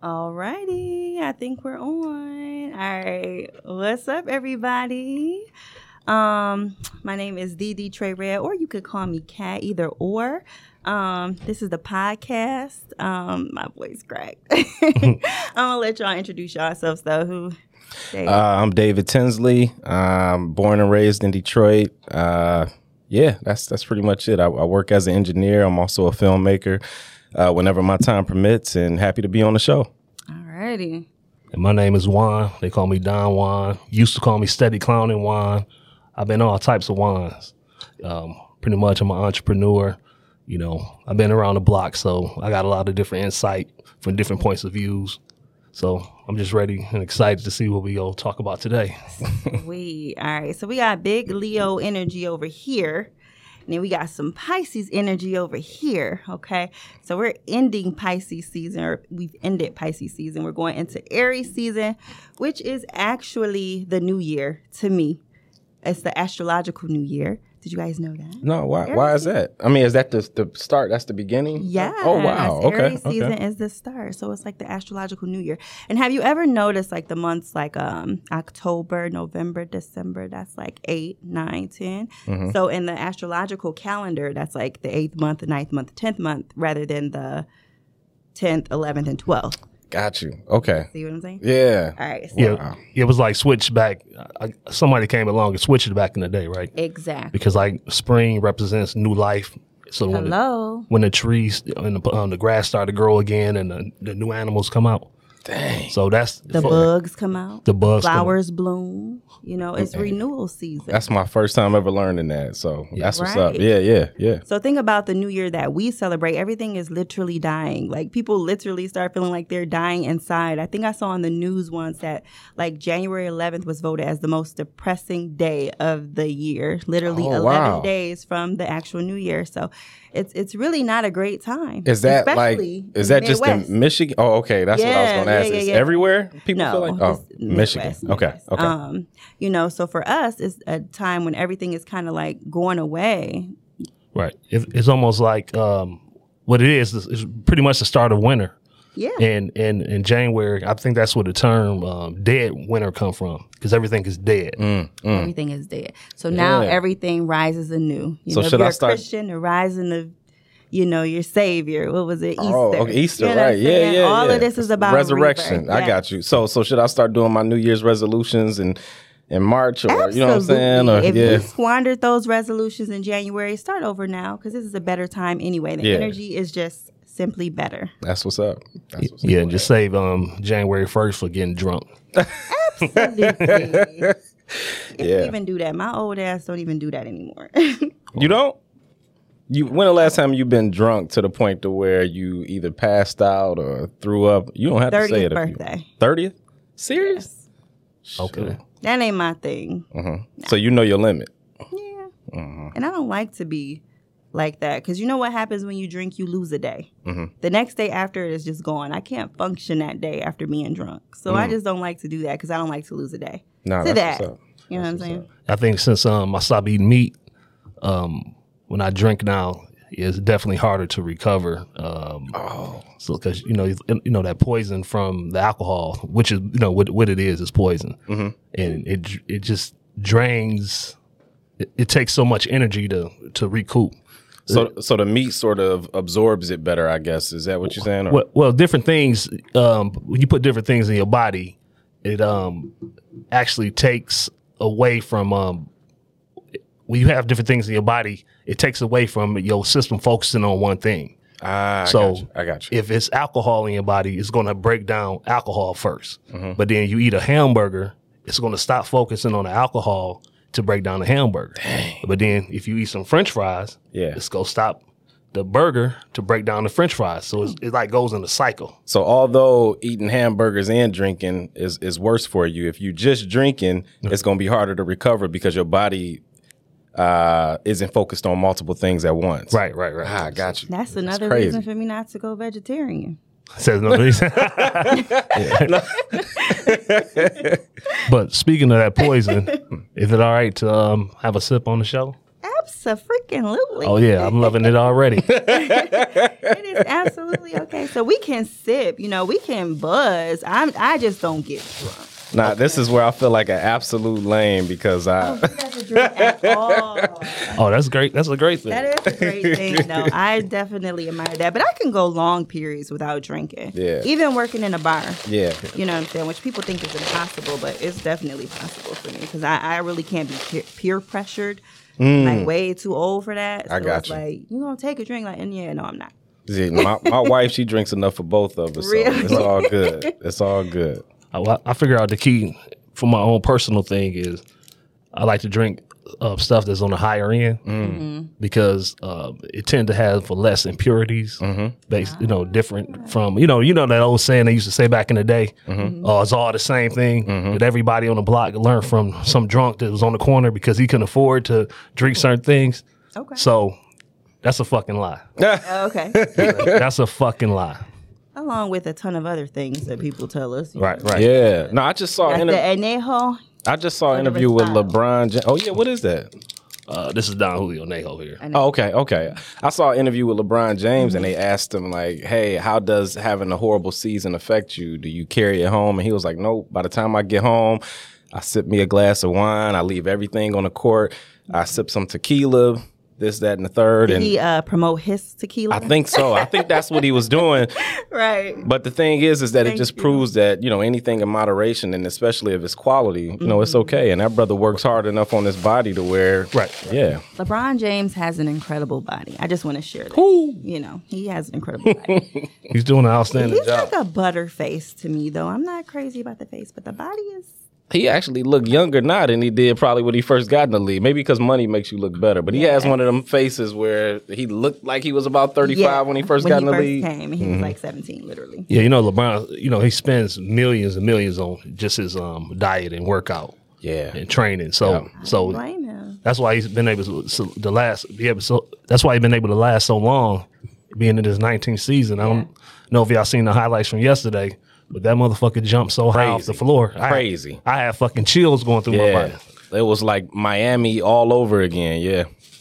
All righty, I think we're on. All right, what's up, everybody? My name is Thee Detroit Red, or you could call me Cat, either or. This is the podcast. My voice cracked. I'm gonna let y'all introduce yourselves though. I'm David Tinsley. I'm born and raised in Detroit. Yeah, that's pretty much it. I work as an engineer. I'm also a filmmaker. Whenever my time permits, and happy to be on the show. All righty. And my name is Juan. They call me Don Juan. Used to call me Steady Clown and Juan. I've been all types of Juans. Pretty much, I'm an entrepreneur. You know, I've been around the block, so I got a lot of different insight from different points of views. So I'm just ready and excited to see what we gonna talk about today. Sweet. All right. So we got big Leo energy over here. And then we got some Pisces energy over here, okay? So we're ending Pisces season, or we've ended Pisces season. We're going into Aries season, which is actually the new year to me. It's the astrological new year. Did you guys know that? No, why is that? I mean, is that the start? That's the beginning? Yeah. Oh, wow. Okay. Aries season is the start. So it's like the astrological new year. And have you ever noticed like the months like October, November, December, that's like 8, 9, 10. Mm-hmm. So in the astrological calendar, that's like the 8th month, the 9th month, the 10th month, rather than the 10th, 11th, and 12th. Got you. Okay. See what I'm saying? Yeah. All right. So. Yeah. It was like switched back. Somebody came along and switched it back in the day, right? Exactly. Because like spring represents new life. So when the trees and the grass start to grow again and the new animals come out. Dang. So that's the bugs come out. The bugs flowers bloom. You know, it's renewal season. That's my first time ever learning that. So that's what's up. Yeah. So think about the new year that we celebrate. Everything is literally dying. Like people literally start feeling like they're dying inside. I think I saw on the news once that like January 11th was voted as the most depressing day of the year. Literally 11 days from the actual new year. So it's really not a great time. Is that especially like is that Midwest. Just in Michigan? Oh, okay. That's what I was going to ask. Is everywhere people feel like Michigan. Midwest. Okay. You know, so for us, it's a time when everything is kind of like going away. Right. It's almost like what it is pretty much the start of winter. Yeah. And in January, I think that's where the term dead winter come from, because everything is dead. Everything is dead. So now everything rises anew. You so know, should if you're I start? A Christian, the rising of you know, your savior. What was it? Easter. Oh, okay. Easter, you know right. Yeah. All of this is about resurrection. Yeah. I got you. So should I start doing my New Year's resolutions in March or, absolutely. You know what I'm saying? Or, if you squandered those resolutions in January, start over now, because this is a better time anyway. The energy is just simply better. That's what's up. That's what's up. Just save January 1st for getting drunk. Absolutely. If you even do that. My old ass don't even do that anymore. You don't? When the last time you've been drunk to the point to where you either passed out or threw up? You don't have to say it. 30th birthday. 30th? Serious? Yes. Okay. That ain't my thing. Uh-huh. Nah. So you know your limit. Yeah. Uh-huh. And I don't like to be like that, because you know what happens when you drink? You lose a day. Mm-hmm. The next day after it is just gone. I can't function that day after being drunk. So I just don't like to do that, because I don't like to lose a day. Nah, to that's that. What's up. You know that's what I'm saying? I think since I stopped eating meat, when I drink now, it's definitely harder to recover. So because you know that poison from the alcohol, which is you know what it is poison, mm-hmm. and it just drains. It takes so much energy to recoup. So the meat sort of absorbs it better, I guess. Is that what you're saying? Or? Well, different things. When you put different things in your body, it actually takes away from. When you have different things in your body, it takes away from your system focusing on one thing. I got you. If it's alcohol in your body, it's going to break down alcohol first. Mm-hmm. But then you eat a hamburger, it's going to stop focusing on the alcohol to break down the hamburger. Dang. But then if you eat some French fries, it's going to stop the burger to break down the French fries. So it like goes in a cycle. So although eating hamburgers and drinking is worse for you, if you just drinking, it's going to be harder to recover because your body isn't focused on multiple things at once. Right. Ah, I got you. That's another reason for me not to go vegetarian. Says no reason. But speaking of that poison, is it all right to have a sip on the show? Absolutely. Oh, yeah. I'm loving it already. It is absolutely okay. So we can sip. You know, we can buzz. I just don't get drunk. Nah, okay. This is where I feel like an absolute lame because I... Oh, you drink at all. Oh, that's great. That's a great thing. That is a great thing, though. I definitely admire that. But I can go long periods without drinking. Yeah. Even working in a bar. Yeah. You know what I'm saying? Which people think is impossible, but it's definitely possible for me because I really can't be peer pressured. Like, way too old for that. So I got you. Like, you gonna take a drink? Like, and yeah, no, I'm not. See, my wife, she drinks enough for both of us. Really? So it's all good. It's all good. I figure out the key for my own personal thing is I like to drink stuff that's on the higher end because it tend to have less impurities, based, you know, different from, you know that old saying they used to say back in the day, it's all the same thing, that everybody on the block learned from some drunk that was on the corner because he couldn't afford to drink certain things. Okay. So that's a fucking lie. Okay. That's a fucking lie. Along with a ton of other things that people tell us. Right. Yeah. No, I just saw an interview with LeBron James. Oh, yeah. What is that? This is Don Julio Añejo here. Oh, okay. I saw an interview with LeBron James, and they asked him, like, hey, how does having a horrible season affect you? Do you carry it home? And he was like, nope. By the time I get home, I sip me a glass of wine. I leave everything on the court. I sip some tequila. This, that, and the third. Did he promote his tequila? I think so. I think that's what he was doing. Right. But the thing is that it just proves that, you know, anything in moderation, and especially if it's quality, you know, it's okay. And that brother works hard enough on his body to where, yeah. LeBron James has an incredible body. I just want to share that. Ooh. You know, he has an incredible body. He's doing an outstanding job. He's like a butter face to me, though. I'm not crazy about the face, but the body is... He actually looked younger now than he did probably when he first got in the league. Maybe because money makes you look better. But he has one of them faces where he looked like he was about 35 when he first got in the league. When he first came, he was like 17, literally. Yeah, you know, LeBron, you know, he spends millions and millions on just his diet and workout. Yeah. And training. So blame him. That's why he's been able to last. Yeah, so that's why he's been able to last so long, being in his 19th season. Yeah. I don't know if y'all seen the highlights from yesterday. But that motherfucker jumped so high off the floor. Crazy. I had fucking chills going through my body. It was like Miami all over again,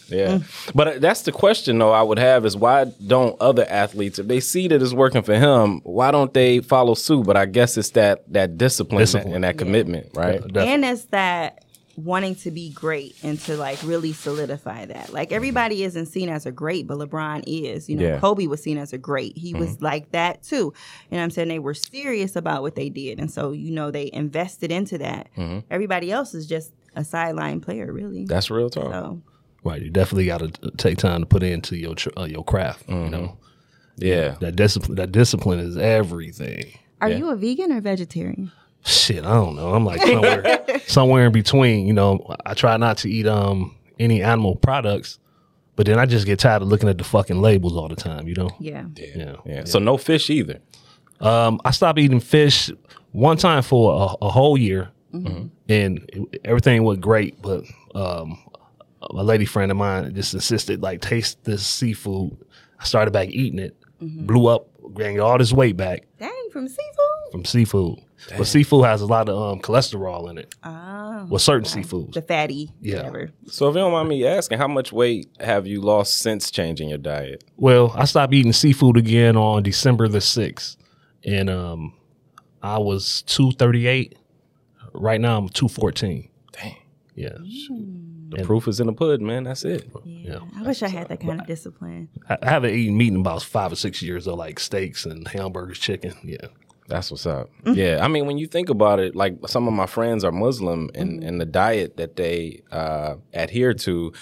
yeah. But that's the question, though, I would have is why don't other athletes, if they see that it's working for him, why don't they follow suit? But I guess it's that discipline. And that commitment, right? And it's that wanting to be great and to, like, really solidify that. Like, everybody isn't seen as a great, but LeBron is. You know, Kobe was seen as a great. He was like that, too. You know what I'm saying? They were serious about what they did. And so, you know, they invested into that. Everybody else is just a sideline player, really. That's real talk. So. Right. You definitely got to take time to put into your craft, you know? Yeah. That discipline is everything. Are you a vegan or vegetarian? Shit, I don't know. I'm like somewhere in between. You know, I try not to eat any animal products, but then I just get tired of looking at the fucking labels all the time. You know? Yeah. So no fish either. I stopped eating fish one time for a whole year, and everything was great. But a lady friend of mine just insisted, like, taste this seafood. I started back eating it, blew up, gained all this weight back. Dang, from seafood. Damn. But seafood has a lot of cholesterol in it. Oh. Well, certain seafoods. The fatty, whatever. So if you don't mind me asking, how much weight have you lost since changing your diet? Well, I stopped eating seafood again on December the 6th. And I was 238. Right now, I'm 214. Dang. Yeah. The proof is in the pudding, man. That's it. Yeah. I wish I had that kind of discipline. I haven't eaten meat in about 5 or 6 years, though, like steaks and hamburgers, chicken. Yeah. That's what's up. Yeah. I mean, when you think about it, like, some of my friends are Muslim, and the diet that they adhere to,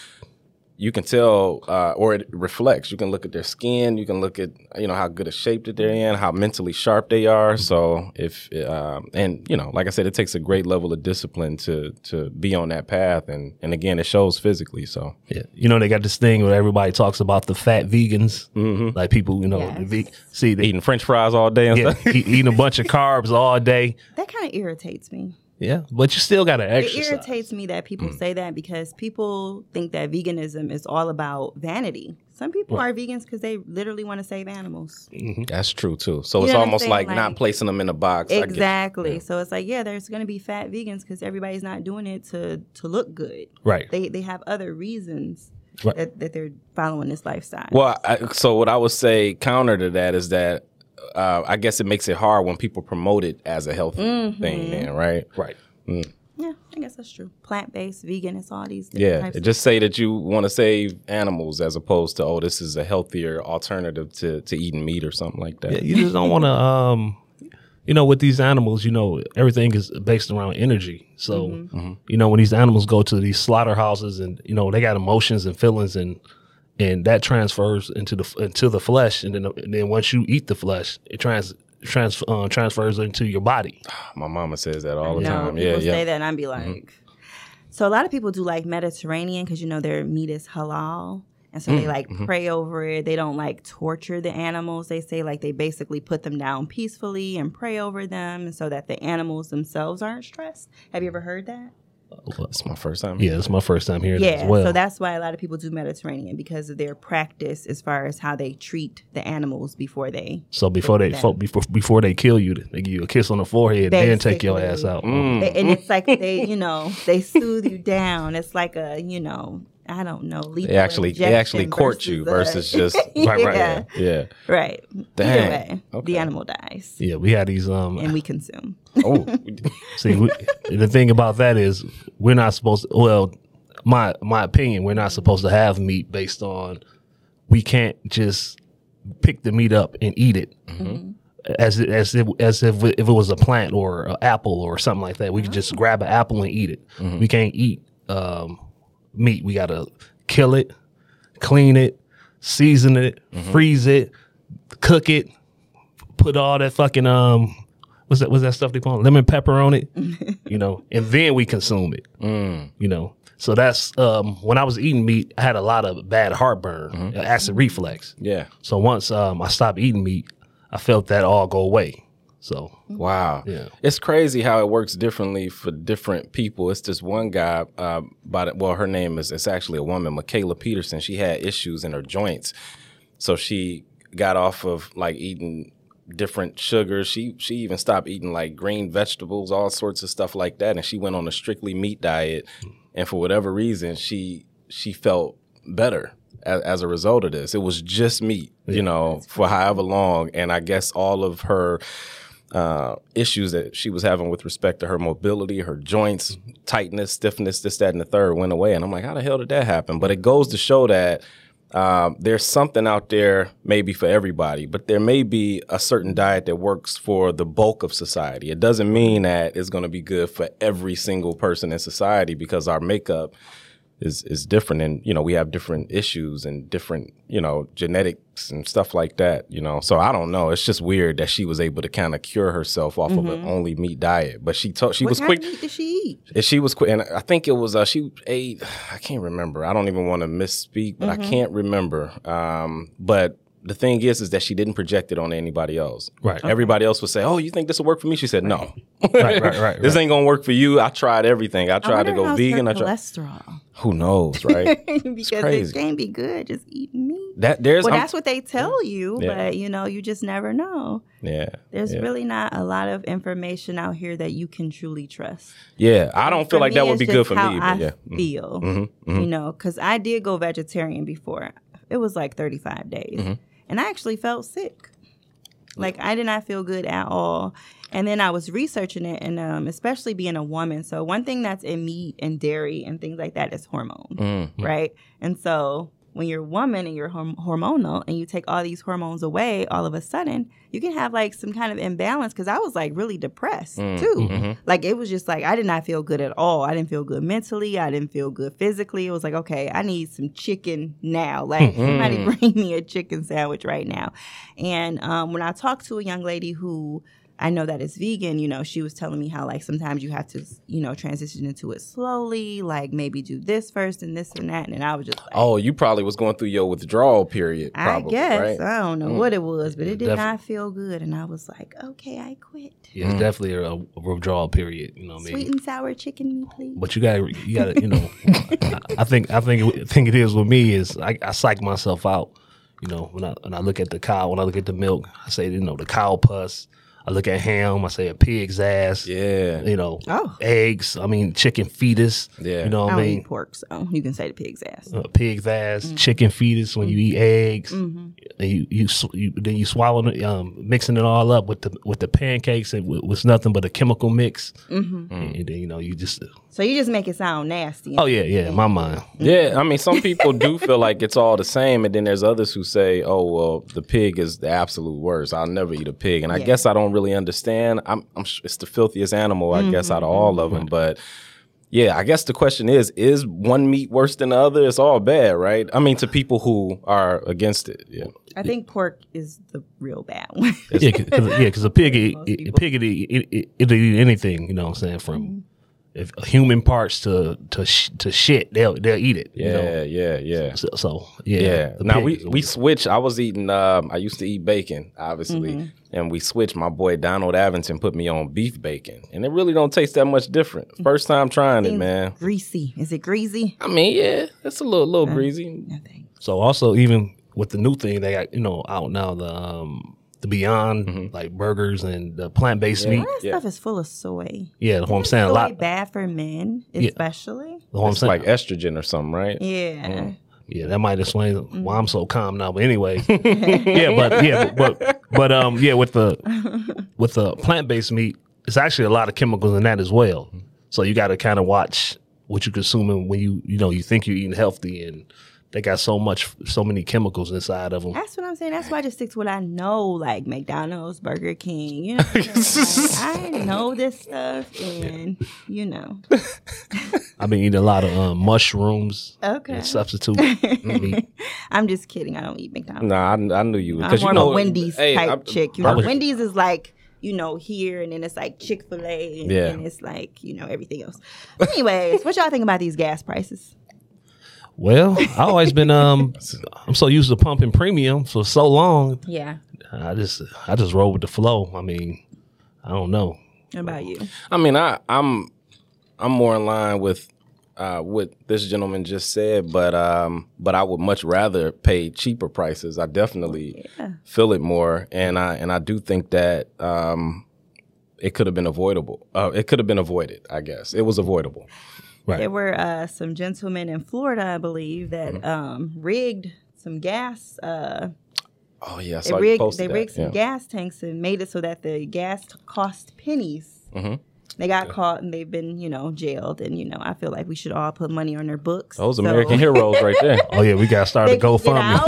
you can tell, or it reflects. You can look at their skin. You can look at, you know, how good a shape that they're in, how mentally sharp they are. So if, and, you know, like I said, it takes a great level of discipline to be on that path. And again, it shows physically. So, yeah. You know, they got this thing where everybody talks about the fat vegans. Like, people, you know, they eating French fries all day and stuff. Eating a bunch of carbs all day. That kind of irritates me. Yeah, but you still got to exercise. It irritates me that people say that because people think that veganism is all about vanity. Some people are vegans because they literally want to save animals. That's true, too. So you it's almost like not placing them in a box. Exactly. So it's like, yeah, there's going to be fat vegans because everybody's not doing it to look good. Right. They have other reasons. right. that they're following this lifestyle. Well, so what I would say counter to that is that I guess it makes it hard when people promote it as a healthy thing, then, right? Right. Mm. Yeah, I guess that's true. Plant-based, vegan, it's all these different types. Yeah, just say that you want to save animals as opposed to, oh, this is a healthier alternative to eating meat or something like that. Yeah, you just don't want to, you know, with these animals, you know, everything is based around energy. So, you know, when these animals go to these slaughterhouses and, you know, they got emotions and feelings and that transfers into the flesh. And then once you eat the flesh, it transfers into your body. My mama says that all the time. Yeah, people say that, and I'd be like, so a lot of people do like Mediterranean because you know their meat is halal, and so they like pray over it. They don't like torture the animals. They say like they basically put them down peacefully and pray over them, so that the animals themselves aren't stressed. Have you ever heard that? It's my first time. Yeah, it's my first time hearing it as well. So that's why a lot of people do Mediterranean because of their practice as far as how they treat the animals before they. So before they kill you, they give you a kiss on the forehead, then take your ass out. Mm. And it's like they, you know, they soothe you down. It's like a, you know, I don't know. They actually court you versus just right. Dang. Either way, the animal dies. Yeah, we had these and we consume. Oh, see, the thing about that is we're not supposed to. Well, my opinion, we're not supposed to have meat based on we can't just pick the meat up and eat it as if it was a plant or an apple or something like that. We could just grab an apple and eat it. Mm-hmm. We can't eat. Meat. We got to kill it, clean it, season it, freeze it, cook it, put all that fucking, what's that stuff they call it? Lemon pepper on it, you know, and then we consume it, you know. So that's, when I was eating meat, I had a lot of bad heartburn, acid reflux. Yeah. So once I stopped eating meat, I felt that all go away. So wow, yeah, it's crazy how it works differently for different people. It's this one guy, her name is, it's actually a woman, Michaela Peterson. She had issues in her joints, so she got off of like eating different sugars. She even stopped eating like green vegetables, all sorts of stuff like that, and she went on a strictly meat diet. And for whatever reason, she felt better as a result of this. It was just meat, you know, for however long, and I guess all of her. Issues that she was having with respect to her mobility, her joints, tightness, stiffness, this, that, and the third went away. And I'm like, how the hell did that happen? But it goes to show that there's something out there maybe for everybody, but there may be a certain diet that works for the bulk of society. It doesn't mean that it's going to be good for every single person in society because our makeup is different. And, you know, we have different issues and different, you know, genetics and stuff like that, you know. So I don't know. It's just weird that she was able to kind of cure herself off of an only meat diet. But she was quick. What kind of meat did she eat? She was quick. And I think it was, she ate, I can't remember. I don't even want to misspeak, but I can't remember. But the thing is that she didn't project it on anybody else. Right. Okay. Everybody else would say, oh, you think this will work for me? She said, no. Right. This ain't going to work for you. I tried everything. I tried to go vegan. Cholesterol. Who knows, right? Because it can't be good just eating meat. That's what they tell you, but, you know, you just never know. Yeah. There's really not a lot of information out here that you can truly trust. Yeah. I don't feel like that would be good for me. I feel, you know, because I did go vegetarian before. It was like 35 days. And I actually felt sick. Like, I did not feel good at all. And then I was researching it, and especially being a woman. So one thing that's in meat and dairy and things like that is hormones, right? And so when you're a woman and you're hormonal and you take all these hormones away, all of a sudden you can have, like, some kind of imbalance because I was, like, really depressed, too. Like, it was just, like, I did not feel good at all. I didn't feel good mentally. I didn't feel good physically. It was like, okay, I need some chicken now. Like, somebody bring me a chicken sandwich right now. And when I talked to a young lady who I know that is vegan, you know, she was telling me how, like, sometimes you have to, you know, transition into it slowly, like maybe do this first and this and that. And I was just like, oh, you probably was going through your withdrawal period. Probably, I guess. Right? I don't know what it was, but it did not feel good. And I was like, okay, I quit. Yeah, it's definitely a withdrawal period. You know what I mean? Sweet and sour chicken meat, please. But you gotta, you know, I think it is with me is I psych myself out. You know, when I look at the cow, when I look at the milk, I say, you know, the cow pus. I look at ham. I say a pig's ass. Yeah. You know, eggs. I mean, chicken fetus. Yeah. You know what I mean? I don't eat pork, so you can say the pig's ass. Pig's ass, chicken fetus when you eat eggs. Mm-hmm. And you swallow it, mixing it all up with the pancakes. It was nothing but a chemical mix. Mm-hmm. And then, you know, you just... So you just make it sound nasty. Oh, yeah, in my mind. Yeah, I mean, some people do feel like it's all the same, and then there's others who say, oh, well, the pig is the absolute worst. I'll never eat a pig. And I guess I don't really understand. I'm it's the filthiest animal, I guess, out of all of them. But, yeah, I guess the question is one meat worse than the other? It's all bad, right? I mean, to people who are against it, yeah. I think pork is the real bad one. Yeah, because a pig, it'll eat anything, you know what I'm saying, from... Mm-hmm. If human parts to shit, they'll eat it. Yeah, you know? Yeah. So yeah. Now we switched. I was eating. I used to eat bacon, obviously, and we switched. My boy Donald Avington put me on beef bacon, and it really don't taste that much different. First time trying it, man. Greasy? Is it greasy? I mean, yeah, it's a little greasy. Nothing. So also, even with the new thing they got, you know, out now, the Beyond, like burgers and the plant-based meat. That stuff is full of soy. Yeah, that's what I'm saying. Soy a lot bad for men, especially. It's like estrogen or something, right? Yeah. Mm. Yeah, that might explain why I'm so calm now. But anyway, with the plant-based meat, it's actually a lot of chemicals in that as well. So you got to kind of watch what you're consuming when you think you're eating healthy and. They got so many chemicals inside of them. That's what I'm saying. That's why I just stick to what I know, like McDonald's, Burger King. You know, like, I know this stuff, and you know. I've been eating a lot of mushrooms. Okay. And substitute. I'm just kidding. I don't eat McDonald's. Nah, I knew you would. I'm more of a Wendy's type chick. You know, Wendy's is like. You know, here, and then it's like Chick-fil-A, and then it's like, you know, everything else. Anyways, what y'all think about these gas prices? Well, I always been I'm so used to pumping premium for so long. Yeah. I just roll with the flow. I mean, I don't know. How about you? I mean, I'm more in line with what this gentleman just said, but I would much rather pay cheaper prices. I definitely feel it more, and I do think that it could have been avoidable. It could have been avoided, I guess. It was avoidable. Right. There were some gentlemen in Florida, I believe, that rigged some gas. They rigged some gas tanks and made it so that the gas cost pennies. Mm-hmm. They got caught and they've been, you know, jailed. And, you know, I feel like we should all put money on their books. Those American heroes right there. Oh, yeah, we got to start a GoFundMe.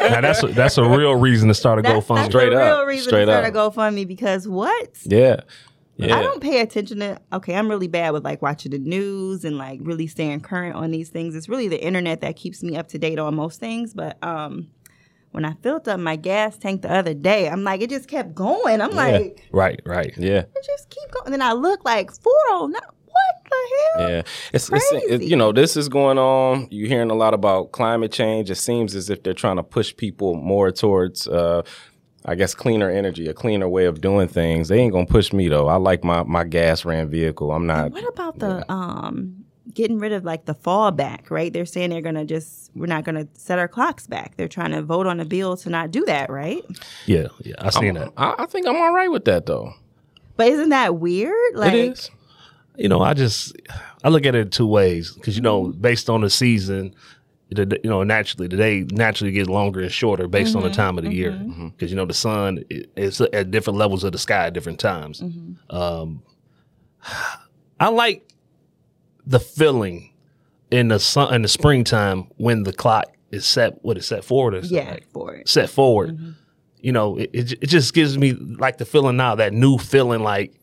Now, that's a real reason to start a GoFundMe. That's straight up. That's a real reason to start a GoFundMe because what? Yeah. Yeah. I don't pay attention to... Okay, I'm really bad with, like, watching the news and, like, really staying current on these things. It's really the internet that keeps me up to date on most things. But when I filled up my gas tank the other day, I'm like, it just kept going. I'm like... Right, yeah. It just keep going. And then I look like, 409... What the hell? Yeah, it's you know, this is going on. You're hearing a lot about climate change. It seems as if they're trying to push people more towards... I guess cleaner energy, a cleaner way of doing things. They ain't gonna push me though. I like my gas ran vehicle. I'm not. And what about the getting rid of like the fallback? Right? They're saying we're not gonna set our clocks back. They're trying to vote on a bill to not do that, right? Yeah, I've seen that. I think I'm all right with that though. But isn't that weird? Like, it is. You know, I look at it in two ways because you know, based on the season. You know, naturally, the day naturally gets longer and shorter based on the time of the year. Because, you know, the sun is at different levels of the sky at different times. Mm-hmm. I like the feeling in the sun, in the springtime when the clock is set forward or something. Yeah, like, forward. Set forward. Mm-hmm. You know, it just gives me like the feeling now, that new feeling like,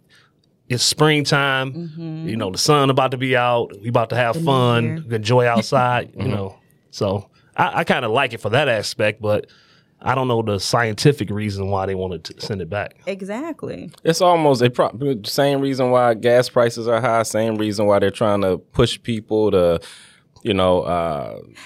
it's springtime, you know, the sun about to be out, we about to have fun, enjoy outside, you know. So I kind of like it for that aspect, but I don't know the scientific reason why they wanted to send it back. Exactly. It's almost the same reason why gas prices are high, same reason why they're trying to push people to, you know,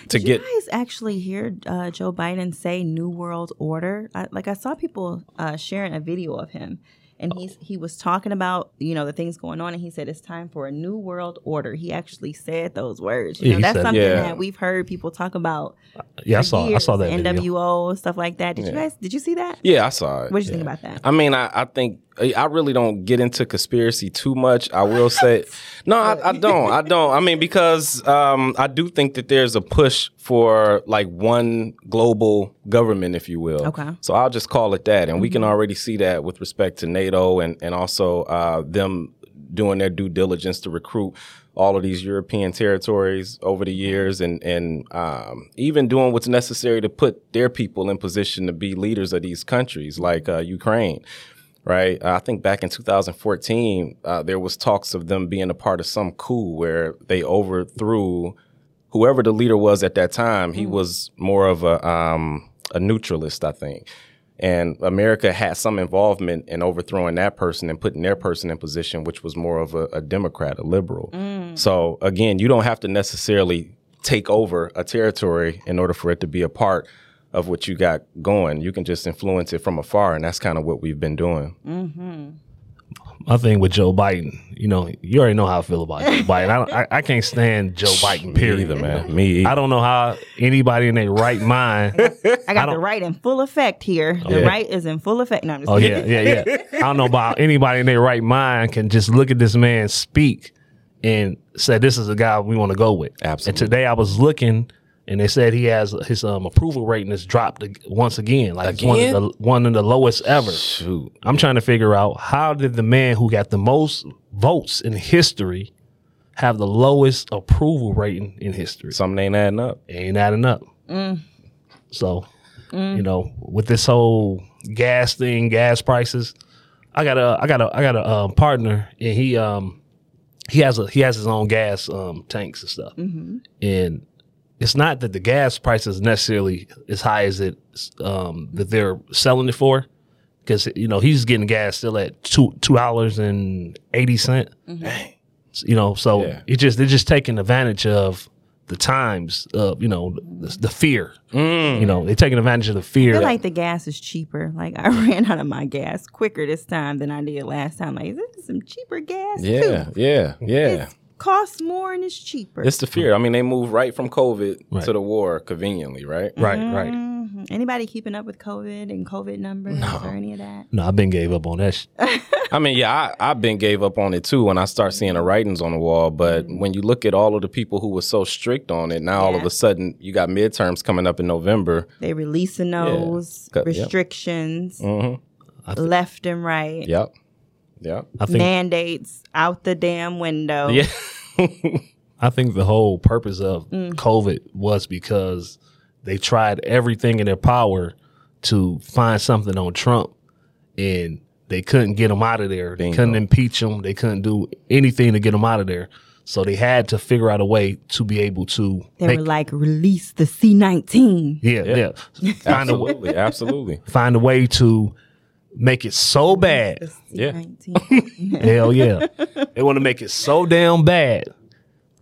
to get. Did you guys actually hear Joe Biden say New World Order? I saw people sharing a video of him. And he was talking about, you know, the things going on, and he said it's time for a new world order. He actually said those words. You know, that's something that we've heard people talk about. Yeah, I saw that NWO video. Stuff like that. Did you see that? Yeah, I saw it. What did you think about that? I mean, I think I really don't get into conspiracy too much. I will say no, I don't. I mean, because I do think that there's a push for like one global government, if you will. Okay. So I'll just call it that. And we can already see that with respect to NATO and also them doing their due diligence to recruit all of these European territories over the years and even doing what's necessary to put their people in position to be leaders of these countries like Ukraine. Right. I think back in 2014, there was talks of them being a part of some coup where they overthrew whoever the leader was at that time. He was more of a neutralist, I think. And America had some involvement in overthrowing that person and putting their person in position, which was more of a Democrat, a liberal. So, again, you don't have to necessarily take over a territory in order for it to be a part of what you got going. You can just influence it from afar, and that's kind of what we've been doing. My thing with Joe Biden, you know, you already know how I feel about Joe Biden. I can't stand Joe Biden, period. Me either, man. Me either. I don't know how anybody in their right mind. I got the right in full effect here. Oh, the right is in full effect. No, I'm just kidding. Yeah. I don't know about anybody in their right mind can just look at this man speak and say, this is a guy we want to go with. Absolutely. And today I was looking, and they said he has his approval rating has dropped once again. One of the lowest ever. Shoot. I'm trying to figure out, how did the man who got the most votes in history have the lowest approval rating in history? Something ain't adding up. So, you know, with this whole gas thing, gas prices, I got a partner, and he has his own gas tanks and stuff. And it's not that the gas price is necessarily as high as it that they're selling it for, because, you know, he's getting gas still at $2.80. You know, so they're just taking advantage of the times of, you know, the fear. You know, they're taking advantage of the fear. I feel like the gas is cheaper. Like, I ran out of my gas quicker this time than I did last time. Like, this is some cheaper gas too. It's costs more and it's cheaper. It's the fear. I mean, they moved right from COVID to the war conveniently, right? Right. Anybody keeping up with COVID and COVID numbers or any of that? No, I've been gave up on that. I mean, I've been gave up on it too when I start seeing the writings on the wall. But when you look at all of the people who were so strict on it, now all of a sudden you got midterms coming up in November. They releasing those restrictions left and right. I think mandates out the damn window. Yeah. I think the whole purpose of COVID was because they tried everything in their power to find something on Trump, and they couldn't get him out of there. They couldn't impeach him. They couldn't do anything to get him out of there. So they had to figure out a way to be able to. They were like, release the C-19. Yeah. Find a way to make it so bad. Hell yeah. They want to make it so damn bad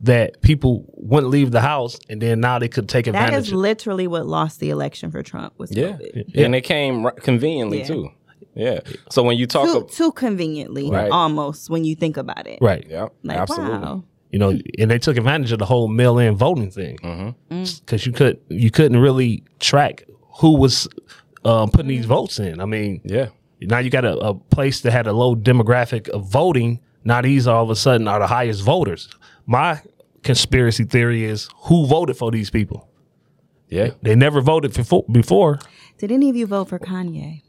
that people wouldn't leave the house, and then now they could take advantage of it. That is literally what lost the election for Trump, was COVID. And it came conveniently too. So when you talk too conveniently, almost, when you think about it. Like, absolutely. Wow. You know, and they took advantage of the whole mail-in voting thing, because you couldn't really track who was putting these votes in. I mean, now you got a place that had a low demographic of voting. Now these all of a sudden are the highest voters. My conspiracy theory is, who voted for these people? They never voted before. Did any of you vote for Kanye?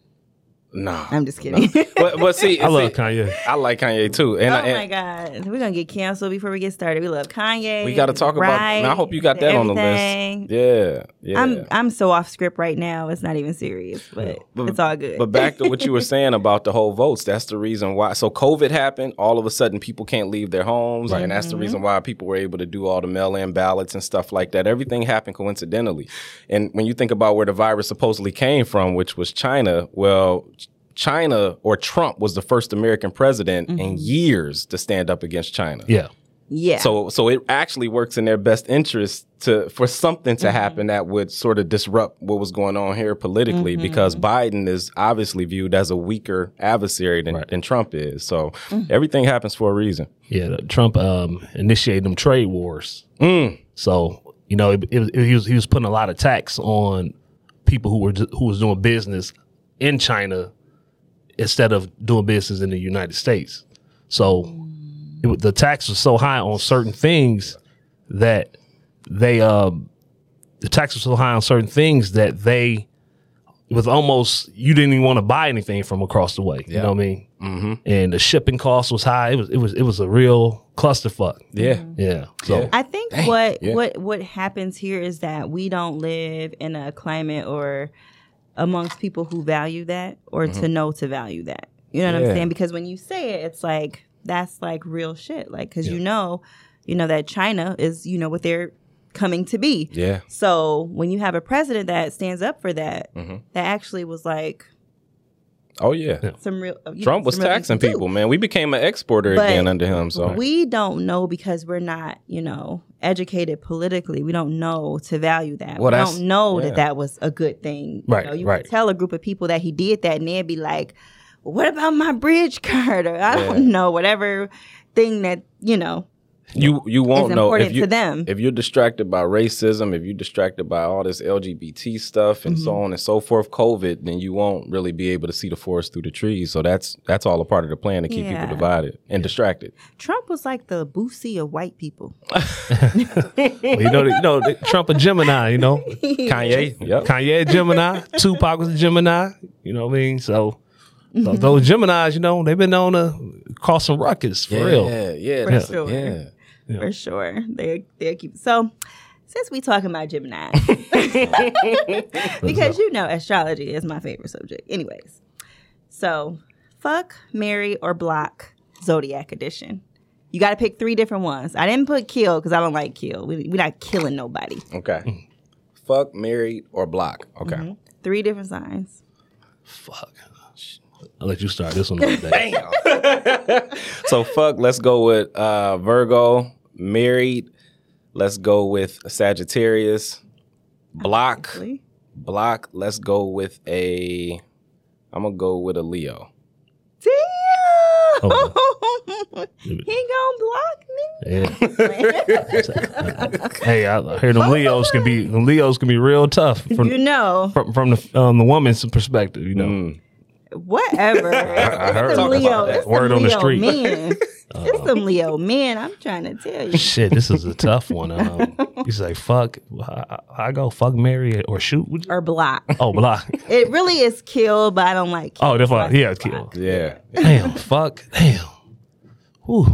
No. I'm just kidding. No. But see, I love Kanye. I like Kanye too. And my God. We're going to get canceled before we get started. We love Kanye. We got to talk about, I hope you got that everything on the list. Yeah. I'm so off script right now. It's not even serious, but it's all good. But back to what you were saying about the whole votes. That's the reason why. So COVID happened. All of a sudden, people can't leave their homes. Right. And that's the reason why people were able to do all the mail-in ballots and stuff like that. Everything happened coincidentally. And when you think about where the virus supposedly came from, which was China, well, China, or Trump, was the first American president in years to stand up against China. Yeah. Yeah. So it actually works in their best interest for something to happen that would sort of disrupt what was going on here politically, because Biden is obviously viewed as a weaker adversary than Trump is. So everything happens for a reason. Yeah, Trump initiated them trade wars. So, you know, he was putting a lot of tax on people who was doing business in China instead of doing business in the United States. So the tax was so high on certain things that it was almost, you didn't even want to buy anything from across the way. You know what I mean? And the shipping cost was high. It was a real clusterfuck. Yeah. So I think what happens here is that we don't live in a climate or amongst people who value that or to know to value that. You know what I'm saying? Because when you say it, it's like, that's like real shit. Like, cause you know that China is, you know, what they're coming to be. Yeah. So when you have a president that stands up for that, that actually was like, oh yeah, some real. Trump was taxing people, man. We became an exporter again under him. So we don't know because we're not, you know, educated politically. We don't know to value that. Well, we don't know that was a good thing. Right. You can tell a group of people that he did that, and they'd be like, what about my bridge card? Or I don't know, whatever thing that, you know, you won't know if to them. If you're distracted by racism, if you're distracted by all this LGBT stuff and so on and so forth, COVID, then you won't really be able to see the forest through the trees. So that's all a part of the plan to keep people divided and distracted. Trump was like the Boosie of white people. well, you know, Trump a Gemini, you know, Kanye, Kanye Gemini, Tupac was a Gemini, you know what I mean? So. Those Geminis, you know, they've been known to cause some ruckus for real. Yeah, for sure. For sure. They keep. So, since we talking about Geminis, because you know, astrology is my favorite subject. Anyways, so fuck, marry, or block Zodiac Edition. You got to pick three different ones. I didn't put kill because I don't like kill. We're not killing nobody. Okay. Fuck, marry, or block. Okay. Three different signs. Fuck. I'll let you start this one. So fuck, let's go with Virgo. Married, let's go with Sagittarius. Block, let's go with I'm going to go with a Leo. Damn! Oh. He gonna block me? Yeah. Hey, I hear the Leos can be real tough. You know. From the woman's perspective, you know. Whatever. I heard some Leo. It's word on the street. It's some Leo men. I'm trying to tell you. Shit, this is a tough one. You say fuck. I go fuck, marry, or shoot or block. Oh, block. It really is kill, but I don't like kill. Oh, that's why. Yeah, it's kill. Yeah. Damn. Fuck. Damn. Whew.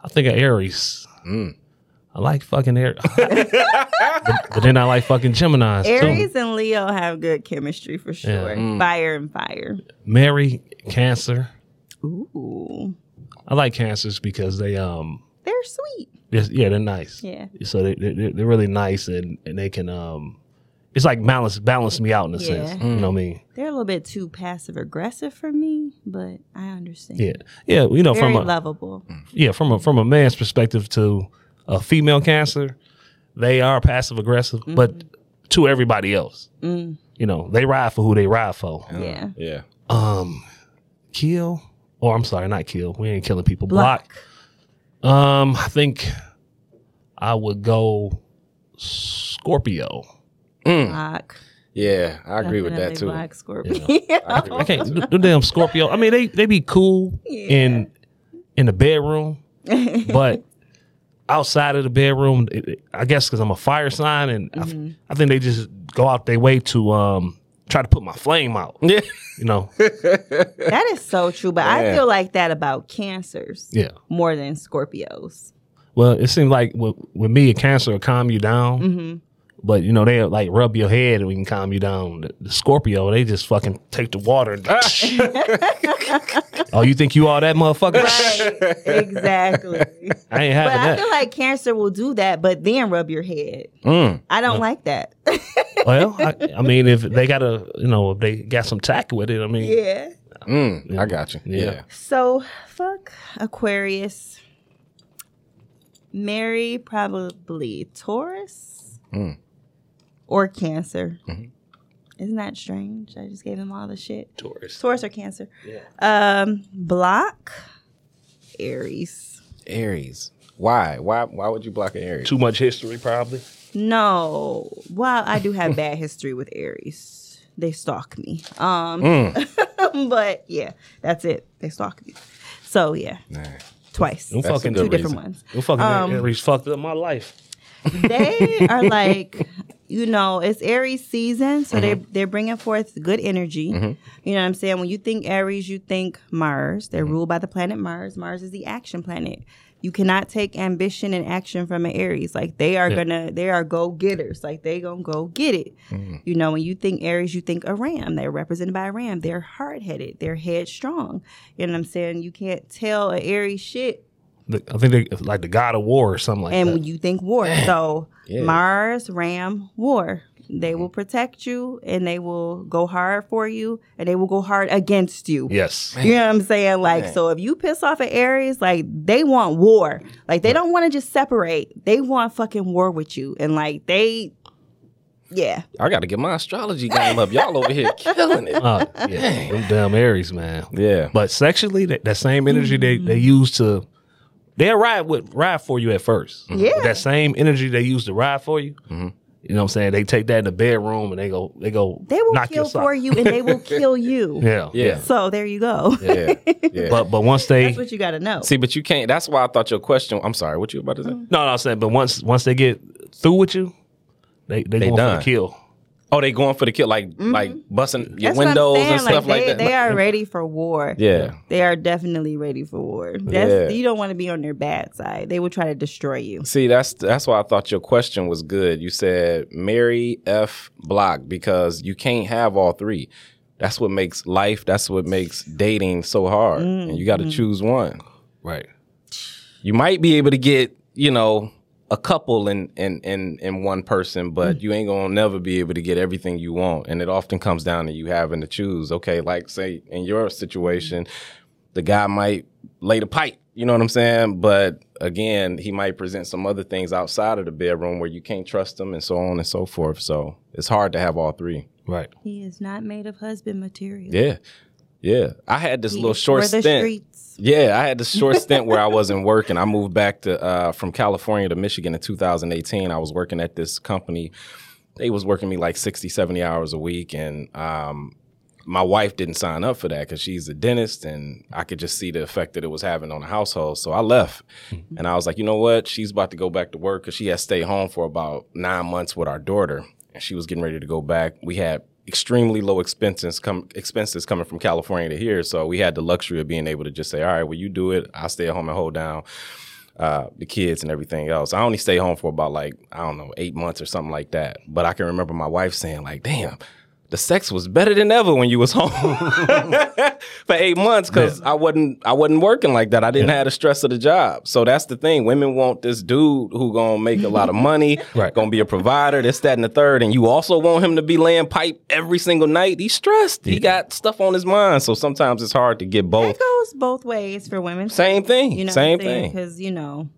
I think of Aries. I like fucking Aries. But then I like fucking Geminis, Aries too. And Leo have good chemistry for sure. Yeah. Fire and fire. Mary, Cancer. Ooh. I like Cancers because they're sweet. They're nice. Yeah. So they're really nice and they can it's like balance me out in a sense. You know what I mean? They're a little bit too passive aggressive for me, but I understand. Yeah. Yeah, you know, very lovable. Yeah, from a man's perspective to a female Cancer, they are passive aggressive, but to everybody else, you know, they ride for who they ride for. Yeah, yeah. Kill, or I'm sorry, not kill. We ain't killing people. Block. I think I would go Scorpio. Block. Yeah, I agree with that too. Block Scorpio. Yeah. I can't do damn Scorpio. I mean, they be cool in the bedroom, but. Outside of the bedroom, I guess because I'm a fire sign, and I think they just go out their way to try to put my flame out. Yeah, you know, that is so true. But I feel like that about Cancers, more than Scorpios. Well, it seems like with me, a Cancer will calm you down, But, you know, they like rub your head and we can calm you down. The Scorpio, they just fucking take the water. And oh, you think you all that motherfucker? Right, exactly. I ain't having that. But I feel like Cancer will do that, but then rub your head. I don't like that. Well, I mean, if they got a, you know, if they got some tact with it, I mean. Yeah. I got you. Yeah. So, fuck Aquarius. Marry probably Taurus. Or Cancer. Isn't that strange? I just gave them all the shit. Taurus or Cancer. Yeah. Block Aries. Aries. Why would you block an Aries? Too much history, probably. No. Well, I do have bad history with Aries. They stalk me. But yeah, that's it. They stalk me. So yeah. Right. Twice. That's fucking two different ones. Them fucking Aries fucked up my life. They are like, you know, it's Aries season, so they're bringing forth good energy. You know what I'm saying? When you think Aries, you think Mars. They're ruled by the planet Mars. Mars is the action planet. You cannot take ambition and action from an Aries. Like they are gonna, they are go getters. Like they gonna go get it. You know, when you think Aries, you think a ram. They're represented by a ram. They're hard headed. They're headstrong. You know what I'm saying? You can't tell an Aries shit. I think they like the god of war or something like that. And when you think war, so Mars, Ram, war. They will protect you and they will go hard for you and they will go hard against you. Yes. Man. You know what I'm saying? Like, so if you piss off at Aries, like they want war. Like they don't want to just separate. They want fucking war with you. And like they... Yeah, I got to get my astrology game up. Y'all over here killing it. Them damn Aries, man. Yeah. But sexually, that same energy they use to... They'll ride for you at first. Yeah. With that same energy they use to ride for you. You know what I'm saying? They take that in the bedroom and they go. They will knock kill for you and they will kill you. Yeah. So there you go. Yeah. But once they. That's what you got to know. See, but you can't. That's why I thought your question. I'm sorry. What you about to say? No, I'm saying. But once they get through with you, they going done. For the kill. Oh, they going for the kill, like busting your windows and stuff like that. They are ready for war. Yeah, they are definitely ready for war. You don't want to be on their bad side. They will try to destroy you. See, that's why I thought your question was good. You said marry F block because you can't have all three. That's what makes life. That's what makes dating so hard, and you got to choose one. Right. You might be able to get, you know, a couple in one person, but you ain't gonna never be able to get everything you want. And it often comes down to you having to choose. Okay, like say in your situation, the guy might lay the pipe, you know what I'm saying? But again, he might present some other things outside of the bedroom where you can't trust him and so on and so forth. So it's hard to have all three. Right. He is not made of husband material. Yeah. I had this little short stint. Yeah, I had this short stint where I wasn't working. I moved back to from California to Michigan in 2018. I was working at this company. They was working me like 60, 70 hours a week. And my wife didn't sign up for that because she's a dentist. And I could just see the effect that it was having on the household. So I left. And I was like, you know what? She's about to go back to work because she had stayed home for about 9 months with our daughter. And she was getting ready to go back. We had extremely low expenses coming from California to here. So we had the luxury of being able to just say, all right, well, you do it. I'll stay at home and hold down the kids and everything else. I only stayed home for about 8 months or something like that. But I can remember my wife saying like, damn, the sex was better than ever when you was home for 8 months because I wasn't working like that. I didn't have the stress of the job. So that's the thing. Women want this dude who going to make a lot of money, going to be a provider, this, that, and the third. And you also want him to be laying pipe every single night. He's stressed. He got stuff on his mind. So sometimes it's hard to get both. It goes both ways for women. Same thing. You know same thing. Because, you know.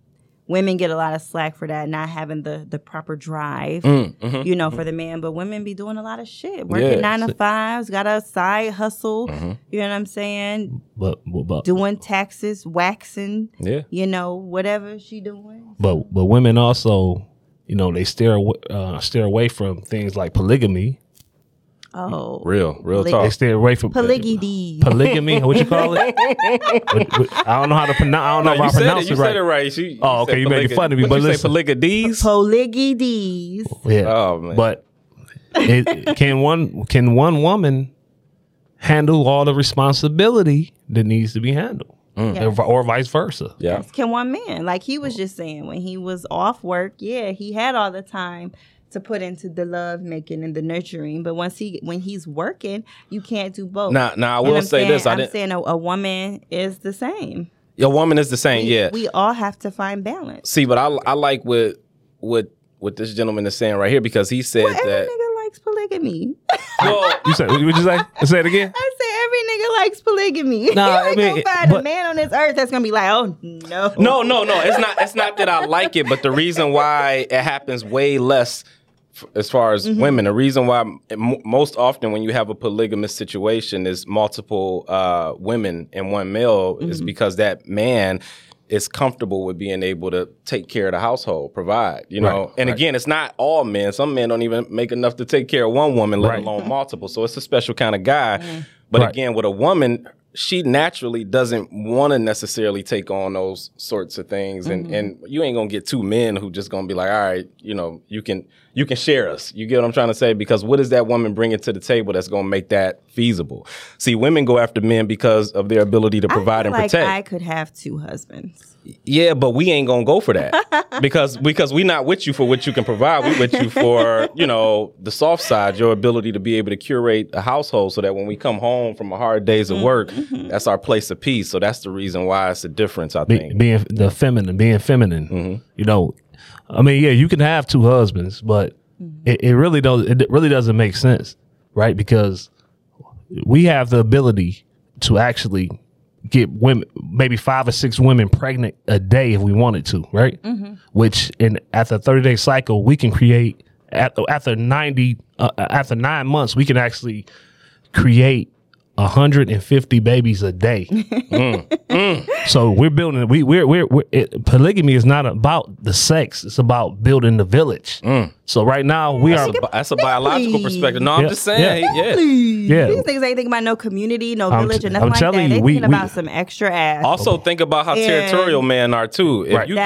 Women get a lot of slack for that, not having the proper drive, you know, for the man. But women be doing a lot of shit, working 9 to 5s, got a side hustle. You know what I'm saying? But doing taxes, waxing, you know, whatever she doing. But women also, you know, they steer away from things like polygamy. Oh, real talk. They stay away from polygamy. What you call it? I don't know how to pronounce. I don't know if I pronounced it right. You said it right. You made fun of me. But you say polygies. Polygies. Yeah. Oh man. But can one woman handle all the responsibility that needs to be handled, or vice versa? Yeah. Yes. Can one man? Like he was just saying, when he was off work, he had all the time to put into the love making and the nurturing. But once when he's working, you can't do both. Now I will say this. I'm saying a woman is the same. Your woman is the same. Yeah. We all have to find balance. See, but I like what this gentleman is saying right here, because he said that every nigga likes polygamy. Well, you said, what'd you say? Say it again. I said every nigga likes polygamy. Nah, you ain't gonna find a man on this earth that's gonna be like, oh no. No. It's not that I like it, but the reason why it happens way less as far as mm-hmm. women, the reason why most often when you have a polygamous situation is multiple women and one male mm-hmm. is because that man is comfortable with being able to take care of the household, provide, you know. Right, and again, it's not all men. Some men don't even make enough to take care of one woman, let alone multiple. So it's a special kind of guy. Mm-hmm. But again, with a woman, she naturally doesn't want to necessarily take on those sorts of things. And mm-hmm. and you ain't going to get two men who just going to be like, all right, you know, you can share us. You get what I'm trying to say? Because what is that woman bringing to the table that's going to make that feasible? See, women go after men because of their ability to provide and protect. I could have two husbands. Yeah, but we ain't going to go for that because we not with you for what you can provide. We with you for, you know, the soft side, your ability to be able to curate a household so that when we come home from a hard days of work, mm-hmm. that's our place of peace. So that's the reason why it's a difference, I think. Being feminine, mm-hmm. you know, I mean, yeah, you can have two husbands, but mm-hmm. it really doesn't make sense, right? Because we have the ability to actually get women, maybe 5 or 6 women pregnant a day if we wanted to, right? Mm-hmm. Which after a 30-day cycle, we can create, after 9 months, we can actually create 150 babies a day. So we're building. Polygamy is not about the sex. It's about building the village. So right now that's a biological perspective. No, I'm just saying. Yeah. These things ain't thinking about no community, no village, or nothing like that. They're thinking about some extra ass. Also, think about how territorial men are too. If you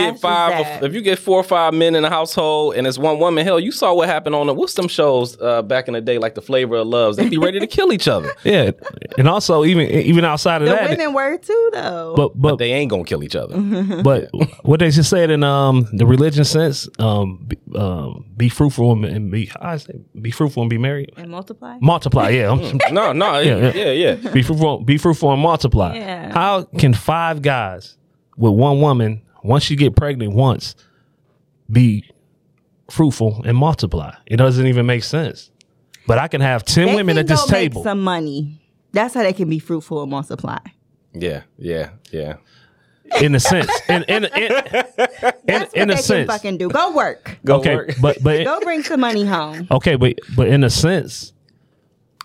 get 4 or 5 men in a household, and it's one woman, hell, you saw what happened on what's them shows back in the day, like The Flavor of Loves. They'd be ready to kill each other. Yeah. And also, even outside of that, the women were too, though. But they ain't gonna kill each other. But what they just said in the religion sense, be fruitful and be fruitful and be married and multiply. Multiply, yeah. Yeah. Be fruitful and multiply. Yeah. How can 5 guys with one woman, once you get pregnant once, be fruitful and multiply? It doesn't even make sense. But I can have 10 women at this table. Make some money. That's how they can be fruitful and multiply. Yeah. In a sense, in a sense, fucking do. Go work. But go bring some money home. Okay, but in a sense,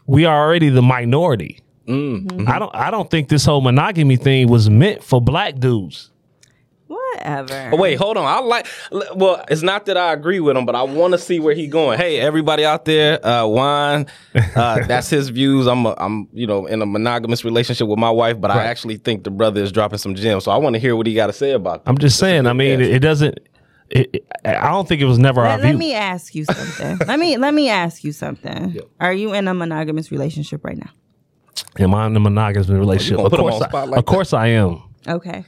we are already the minority. Mm-hmm. I don't think this whole monogamy thing was meant for black dudes. Whatever. Oh, wait, hold on. Well, it's not that I agree with him, but I want to see where he going. Hey, everybody out there, Juan, that's his views. I'm, you know, in a monogamous relationship with my wife, but I actually think the brother is dropping some gems. So I want to hear what he got to say about that. I'm just saying. I mean, it doesn't. I don't think it was never our view. Let me ask you something. Let me ask you something. Yep. Are you in a monogamous relationship right now? Am I in a monogamous relationship? Of course, I am. Okay.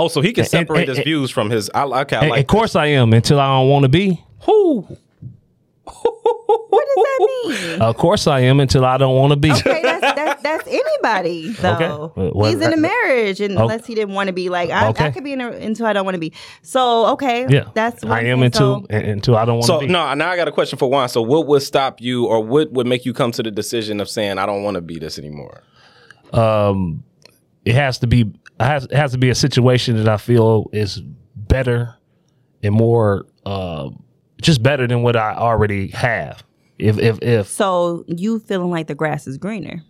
Oh, so he can separate his views from his. Of course I am, until I don't want to be. Who? What does that mean? Of course I am, until I don't want to be. Okay, that's anybody, though. Okay. Well, he's in a marriage, unless he didn't want to be. Like, I could be in until I don't want to be. So, okay. Yeah. That's what I am until I don't want to be. So, no, now I got a question for Juan. So, what would stop you, or what would make you come to the decision of saying, I don't want to be this anymore? It has to be a situation that I feel is better and more, just better than what I already have. If so, you feeling like the grass is greener?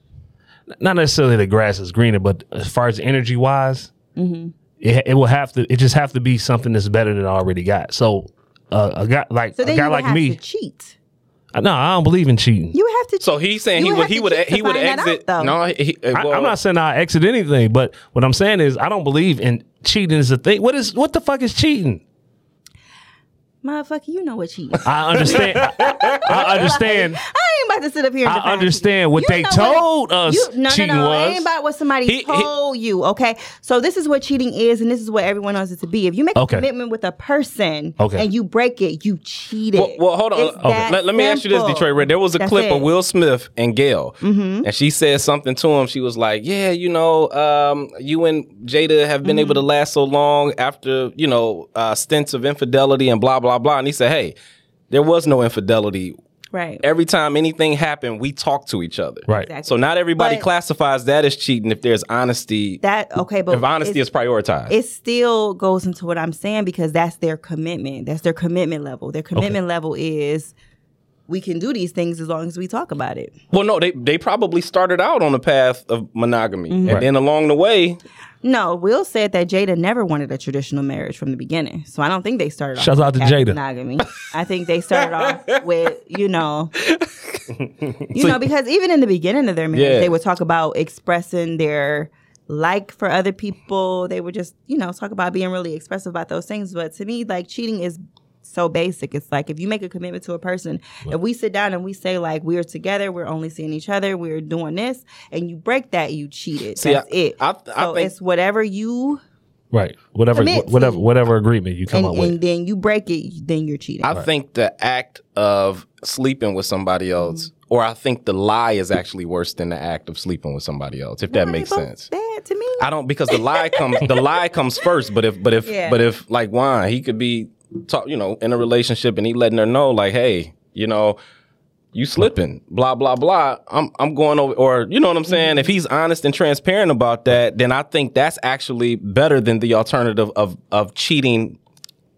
Not necessarily the grass is greener, but as far as energy wise, mm-hmm. it will have to. It just have to be something that's better than I already got. So a guy like me, to cheat. No, I don't believe in cheating. You have to. So he's saying he would exit. I'm not saying I exit anything, but what I'm saying is I don't believe in cheating is a thing. What the fuck is cheating? Motherfucker, you know what cheating is. I understand. I understand. Like, I ain't about to sit up here and defend. I understand what they told us cheating was. It ain't about what somebody told you, okay? So this is what cheating is, and this is what everyone wants it to be. If you make a commitment with a person and you break it, you cheated. Well, hold on. Okay. Let me ask you this, Detroit Red. There was a clip of Will Smith and Gail, and she said something to him. She was like, yeah, you know, you and Jada have been able to last so long after, you know, stints of infidelity and blah, blah, blah. And he said, hey, there was no infidelity. Right. Every time anything happened, we talked to each other. Right. Exactly. So not everybody classifies that as cheating if there's honesty. But if honesty is prioritized, it still goes into what I'm saying because that's their commitment. That's their commitment level. Their commitment level is we can do these things as long as we talk about it. Well, no, they probably started out on the path of monogamy, and then along the way. No, Will said that Jada never wanted a traditional marriage from the beginning. So I don't think they started off with monogamy. I think they started off with, you know, because even in the beginning of their marriage, they would talk about expressing their like for other people. They would just, you know, talk about being really expressive about those things. But to me, like, cheating is so basic. It's like if you make a commitment to a person, if we sit down and we say like we're together, we're only seeing each other, we're doing this, and you break that, you cheated. See, I think it's whatever you whatever agreement you come up with, and then you break it, then you're cheating. I think the act of sleeping with somebody else, or I think the lie is actually worse than the act of sleeping with somebody else. If that makes sense. Bad to me. I don't because the lie comes first. But if like Juan, he could be in a relationship and he letting her know like, hey, you know, you slipping, blah, blah, blah. I'm going over, or you know what I'm saying? Mm-hmm. If he's honest and transparent about that, then I think that's actually better than the alternative of cheating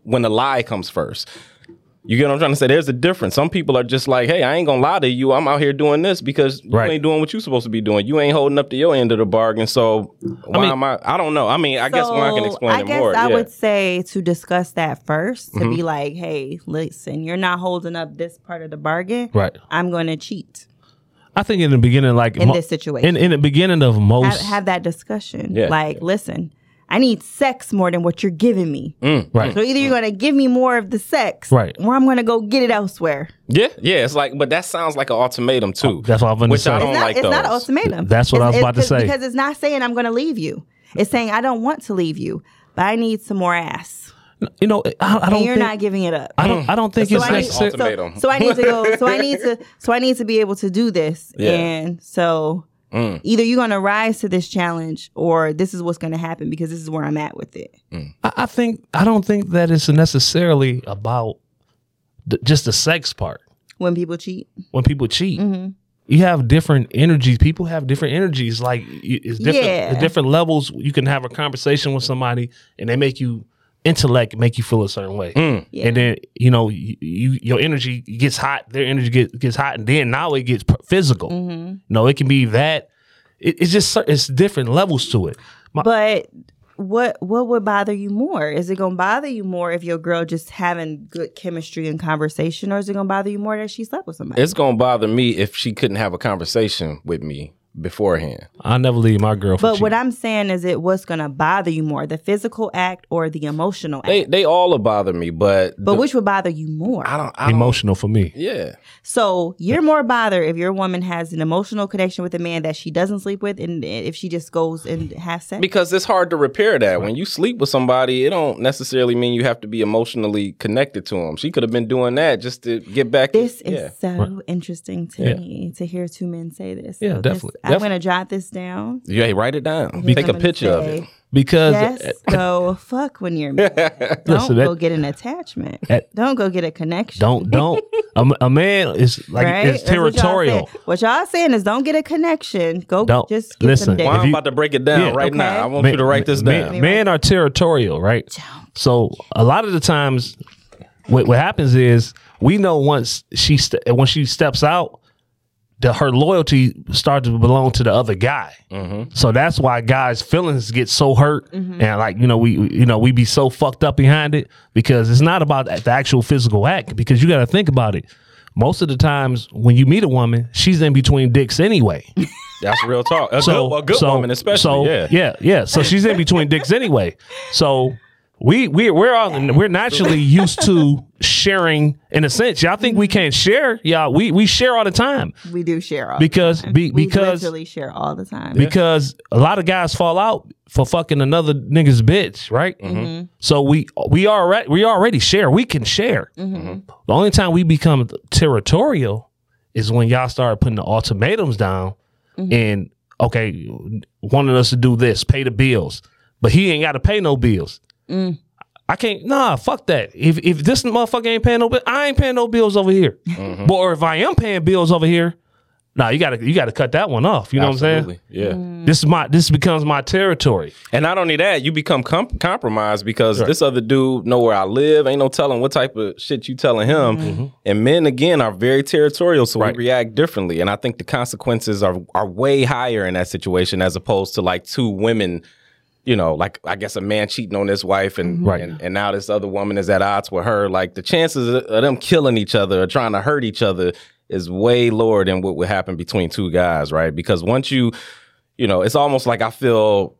when the lie comes first. You get what I'm trying to say? There's a difference. Some people are just like, hey, I ain't going to lie to you. I'm out here doing this because you ain't doing what you're supposed to be doing. You ain't holding up to your end of the bargain. So I don't know. I mean, I guess Juan can explain it more. I would say to discuss that first, to be like, hey, listen, you're not holding up this part of the bargain. Right. I'm going to cheat. I think in the beginning, like in this situation, in the beginning of most. Have that discussion. Yeah. Like, listen. I need sex more than what you're giving me. Right. So either you're going to give me more of the sex, or I'm going to go get it elsewhere. Yeah. It's like, but that sounds like an ultimatum too. Oh, that's what I'm going to say. It's not an ultimatum. That's what I was about to say. Because it's not saying I'm going to leave you. It's saying I don't want to leave you, but I need some more ass. You know, I don't think you're giving it up. I don't think it's necessary. So I need to go. So I need to be able to do this, and so. Either you're going to rise to this challenge or this is what's going to happen because this is where I'm at with it. I don't think that it's necessarily about just the sex part. When people cheat. Mm-hmm. You have different energies. People have different energies. Like it's different, different levels. You can have a conversation with somebody and they make you feel a certain way. And then, you know, your energy gets hot, their energy gets hot, and then now it gets physical. Mm-hmm. No, it can be that. It's different levels to it. But what would bother you more? Is it going to bother you more if your girl just having good chemistry and conversation, or is it going to bother you more that she slept with somebody? It's going to bother me if she couldn't have a conversation with me beforehand. I never leave my girl. But what I'm saying is, what's gonna bother you more, the physical act or the emotional act? They all bother me, but which would bother you more? I don't emotional for me. Yeah. So you're more bothered if your woman has an emotional connection with a man that she doesn't sleep with, and if she just goes and has sex. Because it's hard to repair that. When you sleep with somebody, it don't necessarily mean you have to be emotionally connected to them. She could have been doing that just to get back. This is so interesting to me to hear two men say this. Yeah, so definitely. I'm going to jot this down. Yeah, write it down. Take a picture of it. Because just go fuck when you're mad. Don't go get an attachment. Don't go get a connection. Don't. A man is like it's territorial. What y'all saying is don't get a connection. Just get some dick. I'm about to break it down now. I want you to write this down. Men are territorial, right? So a lot of the times, what happens is we know once when she steps out, her loyalty starts to belong to the other guy, so that's why guys' feelings get so hurt, and like we be so fucked up behind it because it's not about the actual physical act. Because you got to think about it. Most of the times when you meet a woman, she's in between dicks anyway. That's real talk. A good woman, especially. So she's in between dicks anyway. So We're naturally used to sharing in a sense. Y'all think we can't share? Yeah, we share all the time. We do share all the time. Because we literally share all the time. Because a lot of guys fall out for fucking another nigga's bitch, right? Mm-hmm. So we already share. We can share. Mm-hmm. The only time we become territorial is when y'all start putting the ultimatums down and okay, wanted us to do this, pay the bills, but he ain't got to pay no bills. Mm. I can't. Nah, fuck that. If this motherfucker ain't paying no bill, I ain't paying no bills over here. Mm-hmm. But or if I am paying bills over here, nah, you gotta cut that one off. You know Absolutely. What I'm saying? Yeah. Mm. This becomes my territory. And not only that, you become compromised because this other dude know where I live. Ain't no telling what type of shit you telling him. Mm-hmm. And men again are very territorial, so we react differently. And I think the consequences are way higher in that situation as opposed to like two women. You know, like, I guess a man cheating on his wife and now this other woman is at odds with her. Like, the chances of them killing each other or trying to hurt each other is way lower than what would happen between two guys, right? Because once you know, it's almost like I feel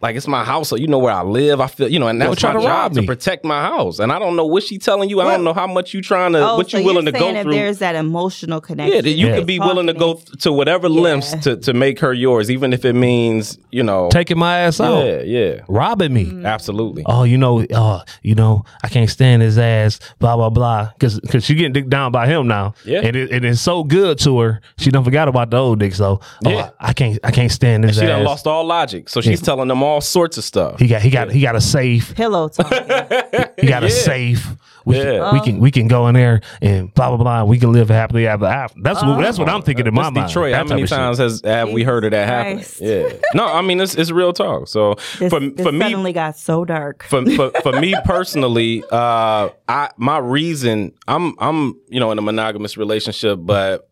like it's my house, so you know where I live. I feel, you know, and that's my job to protect my house. And I don't know what she telling you. What? I don't know how much you trying to, what you willing to go through. There's that emotional connection. Yeah, that you could be willing to go to whatever lengths to make her yours, even if it means, you know. Taking my ass out. Yeah, yeah. Robbing me. Mm. Absolutely. Oh, you know, I can't stand his ass, blah, blah, blah. Because she getting dicked down by him now. Yeah. And it's so good to her. She done forgot about the old dick, so. Oh, yeah. I can't stand his ass. She done lost all logic. So she's telling them all sorts of stuff. He got a safe. Pillow talk. He got a safe. We can go in there and blah blah blah. And we can live happily ever after. That's what I'm thinking in my mind. Detroit. How many times have we heard of that happening? Yeah. No, I mean it's real talk. So for me, suddenly got so dark. For me personally, I'm you know in a monogamous relationship, but.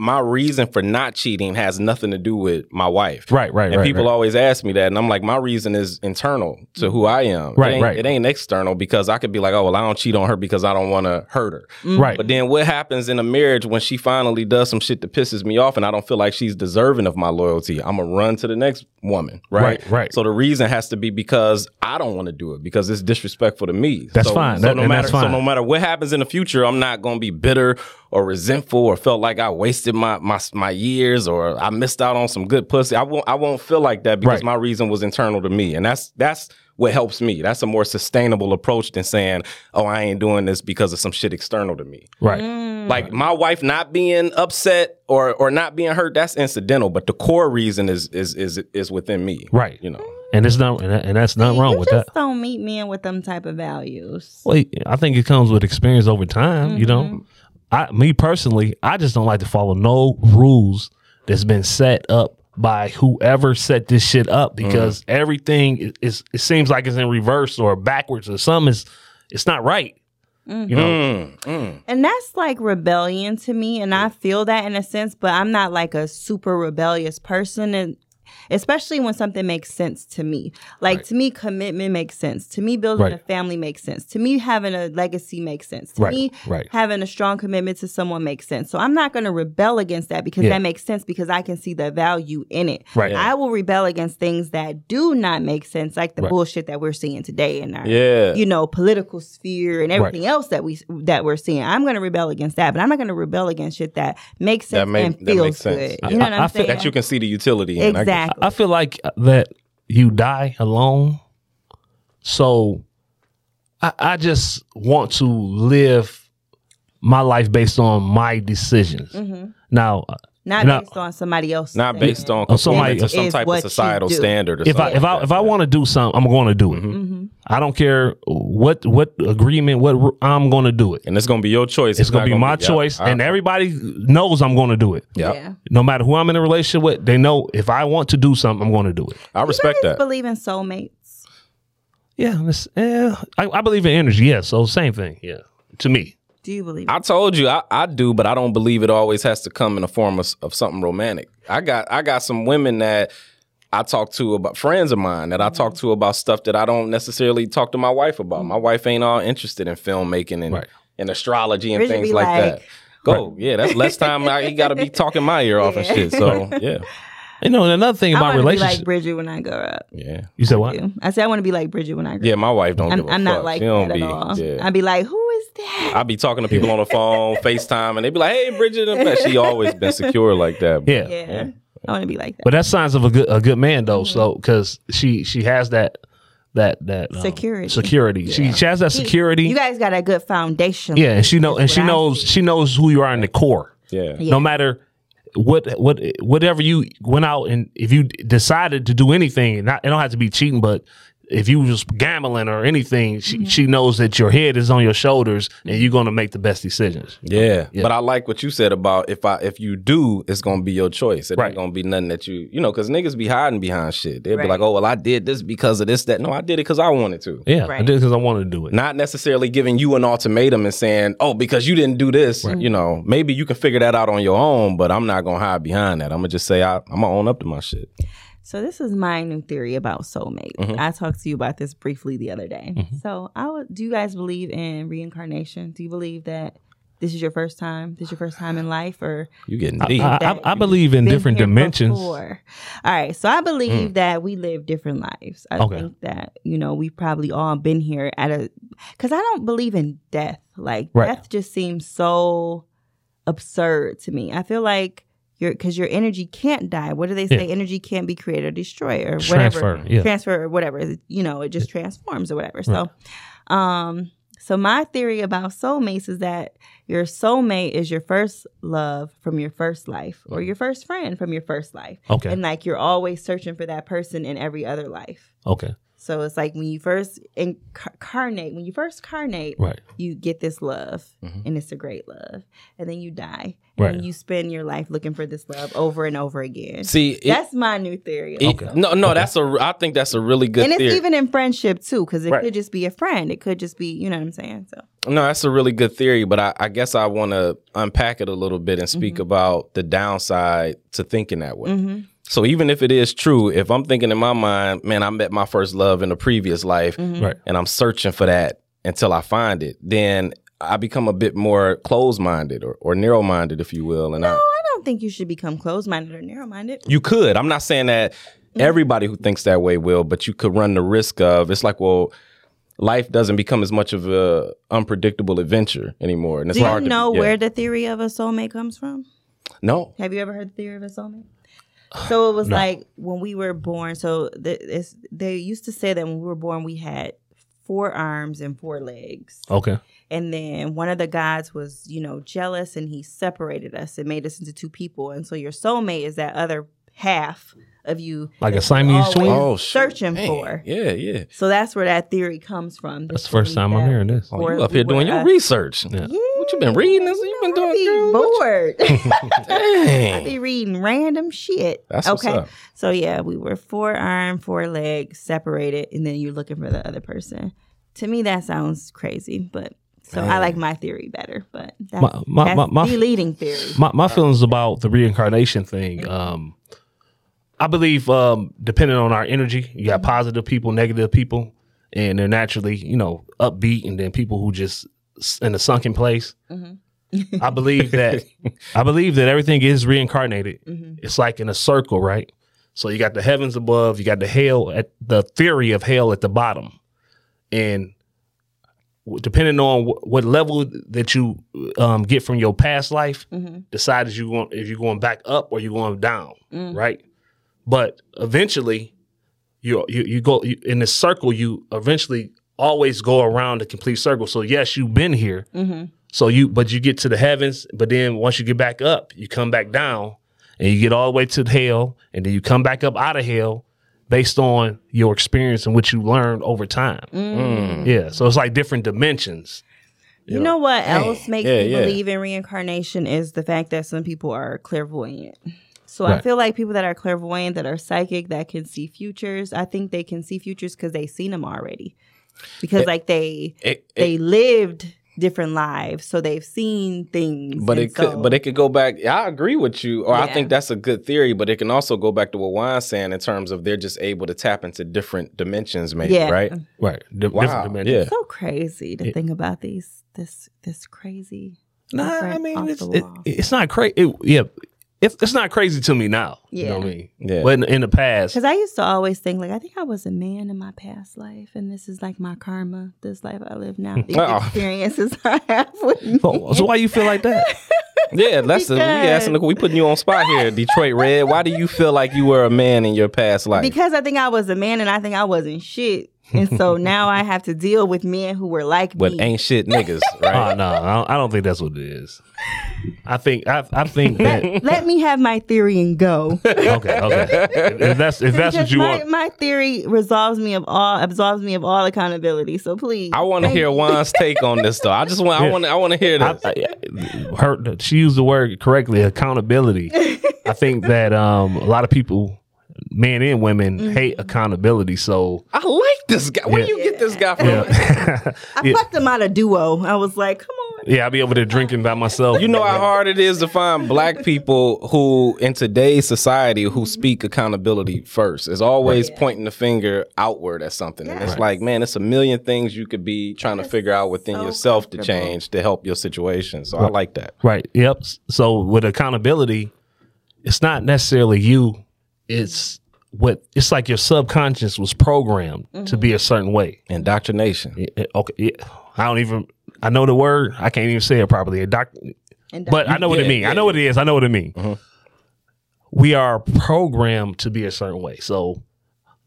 My reason for not cheating has nothing to do with my wife. Right. And people always ask me that. And I'm like, my reason is internal to who I am. It ain't external because I could be like, oh, well, I don't cheat on her because I don't want to hurt her. Mm-hmm. Right. But then what happens in a marriage when she finally does some shit that pisses me off and I don't feel like she's deserving of my loyalty? I'm going to run to the next woman. Right. So the reason has to be because I don't want to do it because it's disrespectful to me. That's fine. So no matter what happens in the future, I'm not going to be bitter or resentful or felt like I wasted my years or I missed out on some good pussy. I won't feel like that because my reason was internal to me. And that's what helps me. That's a more sustainable approach than saying, oh, I ain't doing this because of some shit external to me. Right. Mm. Like my wife not being upset or not being hurt, that's incidental. But the core reason is within me. Right. You know. And it's not, and that's not wrong with that. You just don't meet men with them type of values. Well, I think it comes with experience over time, you know. Me personally, I just don't like to follow no rules that's been set up by whoever set this shit up because everything is. It seems like it's in reverse or backwards or something. It's not right, you know. Mm. And that's like rebellion to me, and I feel that in a sense. But I'm not like a super rebellious person, and especially when something makes sense to me. Like to me, commitment makes sense. To me, building a family makes sense. To me, having a legacy makes sense. To me, having a strong commitment to someone makes sense. So I'm not going to rebel against that because that makes sense because I can see the value in it. Right. I will rebel against things that do not make sense, like the bullshit that we're seeing today in our, you know, political sphere and everything else that we're seeing. I'm going to rebel against that, but I'm not going to rebel against shit that makes sense and feels good. You know what I'm saying? That you can see the utility in. Exactly. I feel like that you die alone. So I just want to live my life based on my decisions. Mm-hmm. Now, not based on somebody else. Not based on somebody or some type of societal standard. If I want to do something, I'm going to do it. Mm-hmm. I don't care what agreement, what I'm going to do it. And it's going to be your choice. It's going to be my choice. And everybody knows I'm going to do it. Yeah. No matter who I'm in a relationship with, they know if I want to do something, I'm going to do it. I respect that. You believe in soulmates? Yeah. I believe in energy. Yeah. So same thing. Yeah. To me. Do you believe it? I told you I do, but I don't believe it always has to come in the form of something romantic. I got some women that I talk to about friends of mine that I talk to about stuff that I don't necessarily talk to my wife about. My wife ain't all interested in filmmaking and, and astrology and things like that. That's less time. I got to be talking my ear off and shit. So, yeah. You know, and another thing about relationships. I want to be like Bridget when I grow up. Yeah. You said what? I said I want to be like Bridget when I grow up. Yeah, my wife don't give a fuck. I'm not like that at all. Yeah. I'd be like, who is that? I'd be talking to people on the phone, FaceTime, and they'd be like, hey, Bridget. She always been secure like that. Yeah. Yeah. I want to be like that. But that's signs of a good man, though. Mm-hmm. So, because she has that security. Yeah. She has that security. You guys got a good foundation. Yeah, and she knows who you are in the core. Yeah. No matter whatever you went out and if you decided to do anything, it don't have to be cheating, but if you was gambling or anything, she knows that your head is on your shoulders and you're going to make the best decisions. Yeah. But I like what you said about if you do, it's going to be your choice. It ain't going to be nothing that you because niggas be hiding behind shit. They'll be like, oh, well, I did this because of this, that. No, I did it because I wanted to. Yeah, I did it because I wanted to do it. Not necessarily giving you an ultimatum and saying, oh, because you didn't do this, maybe you can figure that out on your own, but I'm not going to hide behind that. I'm going to just say, I'm going to own up to my shit. So this is my new theory about soulmates. Mm-hmm. I talked to you about this briefly the other day. Mm-hmm. So do you guys believe in reincarnation? Do you believe that this is your first time? This is your first time in life? Or you getting deep. I believe in different dimensions. Before. All right. So I believe that we live different lives. I think that, we've probably all been here because I don't believe in death. Like death just seems so absurd to me. I feel like because your energy can't die. What do they say? Yeah. Energy can't be created or destroyed or whatever. Transfer or whatever. It just transforms or whatever. So, so my theory about soulmates is that your soulmate is your first love from your first life or your first friend from your first life. Okay. And like you're always searching for that person in every other life. Okay. So it's like when you first carnate, you get this love, and it's a great love. And then you die, and you spend your life looking for this love over and over again. See, that's my new theory. I think that's a really good theory. And it's even in friendship, too, because it could just be a friend. It could just be, you know what I'm saying? So no, that's a really good theory, but I guess I want to unpack it a little bit and speak about the downside to thinking that way. Mm-hmm. So even if it is true, if I'm thinking in my mind, man, I met my first love in a previous life, and I'm searching for that until I find it, then I become a bit more closed-minded or narrow-minded, if you will. And no, I don't think you should become closed-minded or narrow-minded. You could. I'm not saying that everybody who thinks that way will, but you could run the risk of, it's like, well, life doesn't become as much of a unpredictable adventure anymore. And it's hard to know where the theory of a soulmate comes from? No. Have you ever heard the theory of a soulmate? So it was like when we were born, so they used to say that when we were born, we had 4 arms and 4 legs. Okay. And then one of the gods was, jealous and he separated us and made us into 2 people. And so your soulmate is that other half of you. Like a Siamese twin? Oh, searching for. Yeah. So that's where that theory comes from. That's the first time I'm hearing this. Oh, you up here doing your research. Yeah. What you been reading? This? You been doing? I be bored. Dang. I be reading random shit. That's okay. What's up. So yeah, we were 4 arms, 4 legs, separated, and then you're looking for the other person. To me, that sounds crazy, but so I like my theory better. But that's my leading theory. My feelings about the reincarnation thing. I believe depending on our energy, you got positive people, negative people, and they're naturally upbeat, and then people who just in a sunken place. Mm-hmm. I believe that everything is reincarnated. Mm-hmm. It's like in a circle, right? So you got the heavens above, you got the theory of hell at the bottom, and depending on what level that you get from your past life, decides if you're going back up or you're going down, right? But eventually, you go in this circle. You eventually always go around the complete circle. So yes, you've been here. Mm-hmm. But you get to the heavens, but then once you get back up, you come back down and you get all the way to hell, and then you come back up out of hell based on your experience and what you learned over time. Mm. Yeah. So it's like different dimensions. You know what else makes me believe in reincarnation is the fact that some people are clairvoyant. So I feel like people that are clairvoyant, that are psychic, that can see futures, I think they can see futures because they've seen them already. Because they lived different lives, so they've seen things. But it could go back. I agree with you, I think that's a good theory. But it can also go back to what Juan's saying in terms of they're just able to tap into different dimensions, maybe. Yeah. Right. Different dimensions. Yeah. It's so crazy to think about these. This crazy. Nah, I mean it's not crazy. Yeah. It's not crazy to me now. Yeah. You know what I mean? Yeah. But in the past. Because I used to always think, like, I think I was a man in my past life, and this is like my karma, this life I live now, these experiences I have with me. Oh, so why you feel like that? Yeah, that's we putting you on spot here, Detroit Red. Why do you feel like you were a man in your past life? Because I think I was a man, and I think I wasn't shit. And so now I have to deal with men who were like me. But ain't shit niggas, right? No, I don't think that's what it is. I think that... Let me have my theory and go. Okay. If that's what you want. My theory absolves me of all accountability, so please. I want to hear Juan's take on this, though. I want to hear this. She used the word correctly, accountability. I think that a lot of people... men and women hate accountability, so I like this guy. Where do you get this guy from? Yeah. I fucked him out of duo. I was like, come on. Yeah, I'll be over there drinking by myself. You know how hard it is to find black people who, in today's society, who speak accountability first. It's always pointing the finger outward at something. Yes. And it's like, man, it's a million things you could be trying to figure out within yourself to change to help your situation. So I like that. Right. Yep. So with accountability, it's not necessarily you. It's like your subconscious was programmed to be a certain way. Indoctrination. I know the word. I can't even say it properly. But I know what it means. Yeah. I know what it is. I know what it means. Uh-huh. We are programmed to be a certain way. So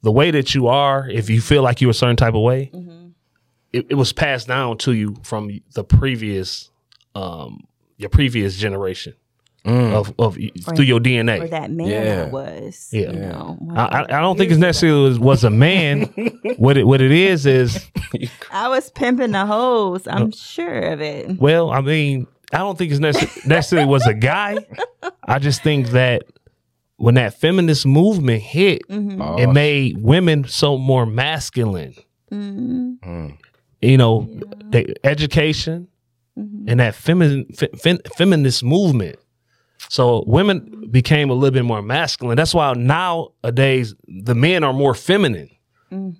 the way that you are, if you feel like you're a certain type of way, it was passed down to you from the previous, your previous generation. Through your DNA, or that man that was. Yeah, you know, I don't think it's necessarily was a man. What it is I was pimping the hoes. I'm sure of it. Well, I mean, I don't think it's necessarily was a guy. I just think that when that feminist movement hit, it made women so more masculine. You know, the education and that feminist movement. So women became a little bit more masculine. That's why nowadays the men are more feminine,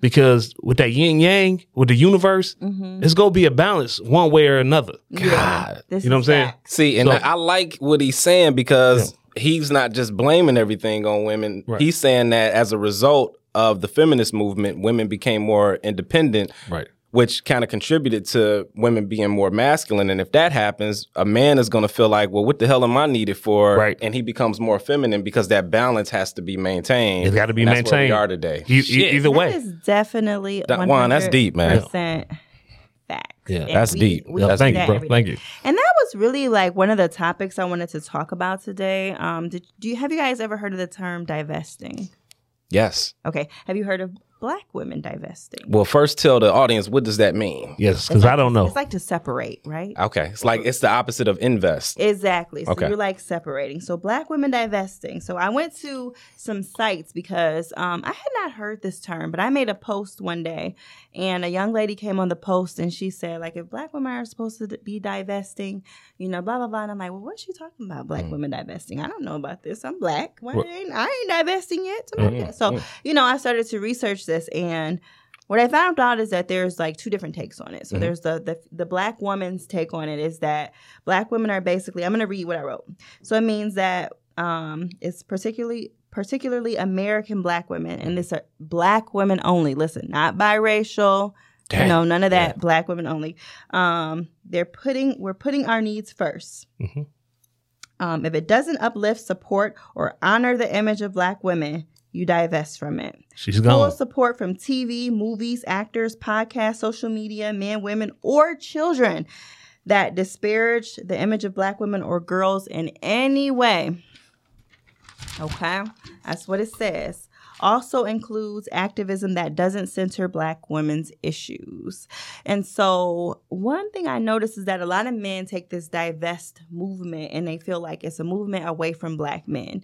because with that yin yang, with the universe, it's going to be a balance one way or another. God. You know what I'm saying? See, and I like what he's saying, because he's not just blaming everything on women. Right. He's saying that as a result of the feminist movement, women became more independent. Right. Which kind of contributed to women being more masculine. And if that happens, a man is going to feel like, well, what the hell am I needed for? Right. And he becomes more feminine, because that balance has to be maintained. It's got to be maintained. That's where we are today. Either way. That is definitely 100%. Juan, that's deep, man. Fact. Yeah, that's deep. Thank you, bro. Thank you. And that was really like one of the topics I wanted to talk about today. Have you guys ever heard of the term divesting? Yes. Okay. Have you heard of Black women divesting? Well, first tell the audience, what does that mean? Yes, because I don't know. It's like to separate, right? Okay. It's like it's the opposite of invest. Exactly. So you're like separating. So Black women divesting. So I went to some sites because I had not heard this term, but I made a post one day, and a young lady came on the post and she said, like, if Black women are supposed to be divesting, you know, blah, blah, blah. And I'm like, well, what's she talking about? Black women divesting? I don't know about this. I'm Black. I ain't divesting yet. So, you know, I started to research this. And what I found out is that there's like two different takes on it. So there's the Black woman's take on it is that Black women are basically, I'm going to read what I wrote. So it means that it's particularly American Black women, and this are Black women only. Listen, not biracial. Dang. No, none of that. Yeah. Black women only. We're putting our needs first. If it doesn't uplift, support, or honor the image of Black women, you divest from it. She's gone. Full support from TV, movies, actors, podcasts, social media, men, women, or children that disparage the image of Black women or girls in any way. Okay? That's what it says. Also includes activism that doesn't center Black women's issues. And so one thing I noticed is that a lot of men take this divest movement and they feel like it's a movement away from Black men,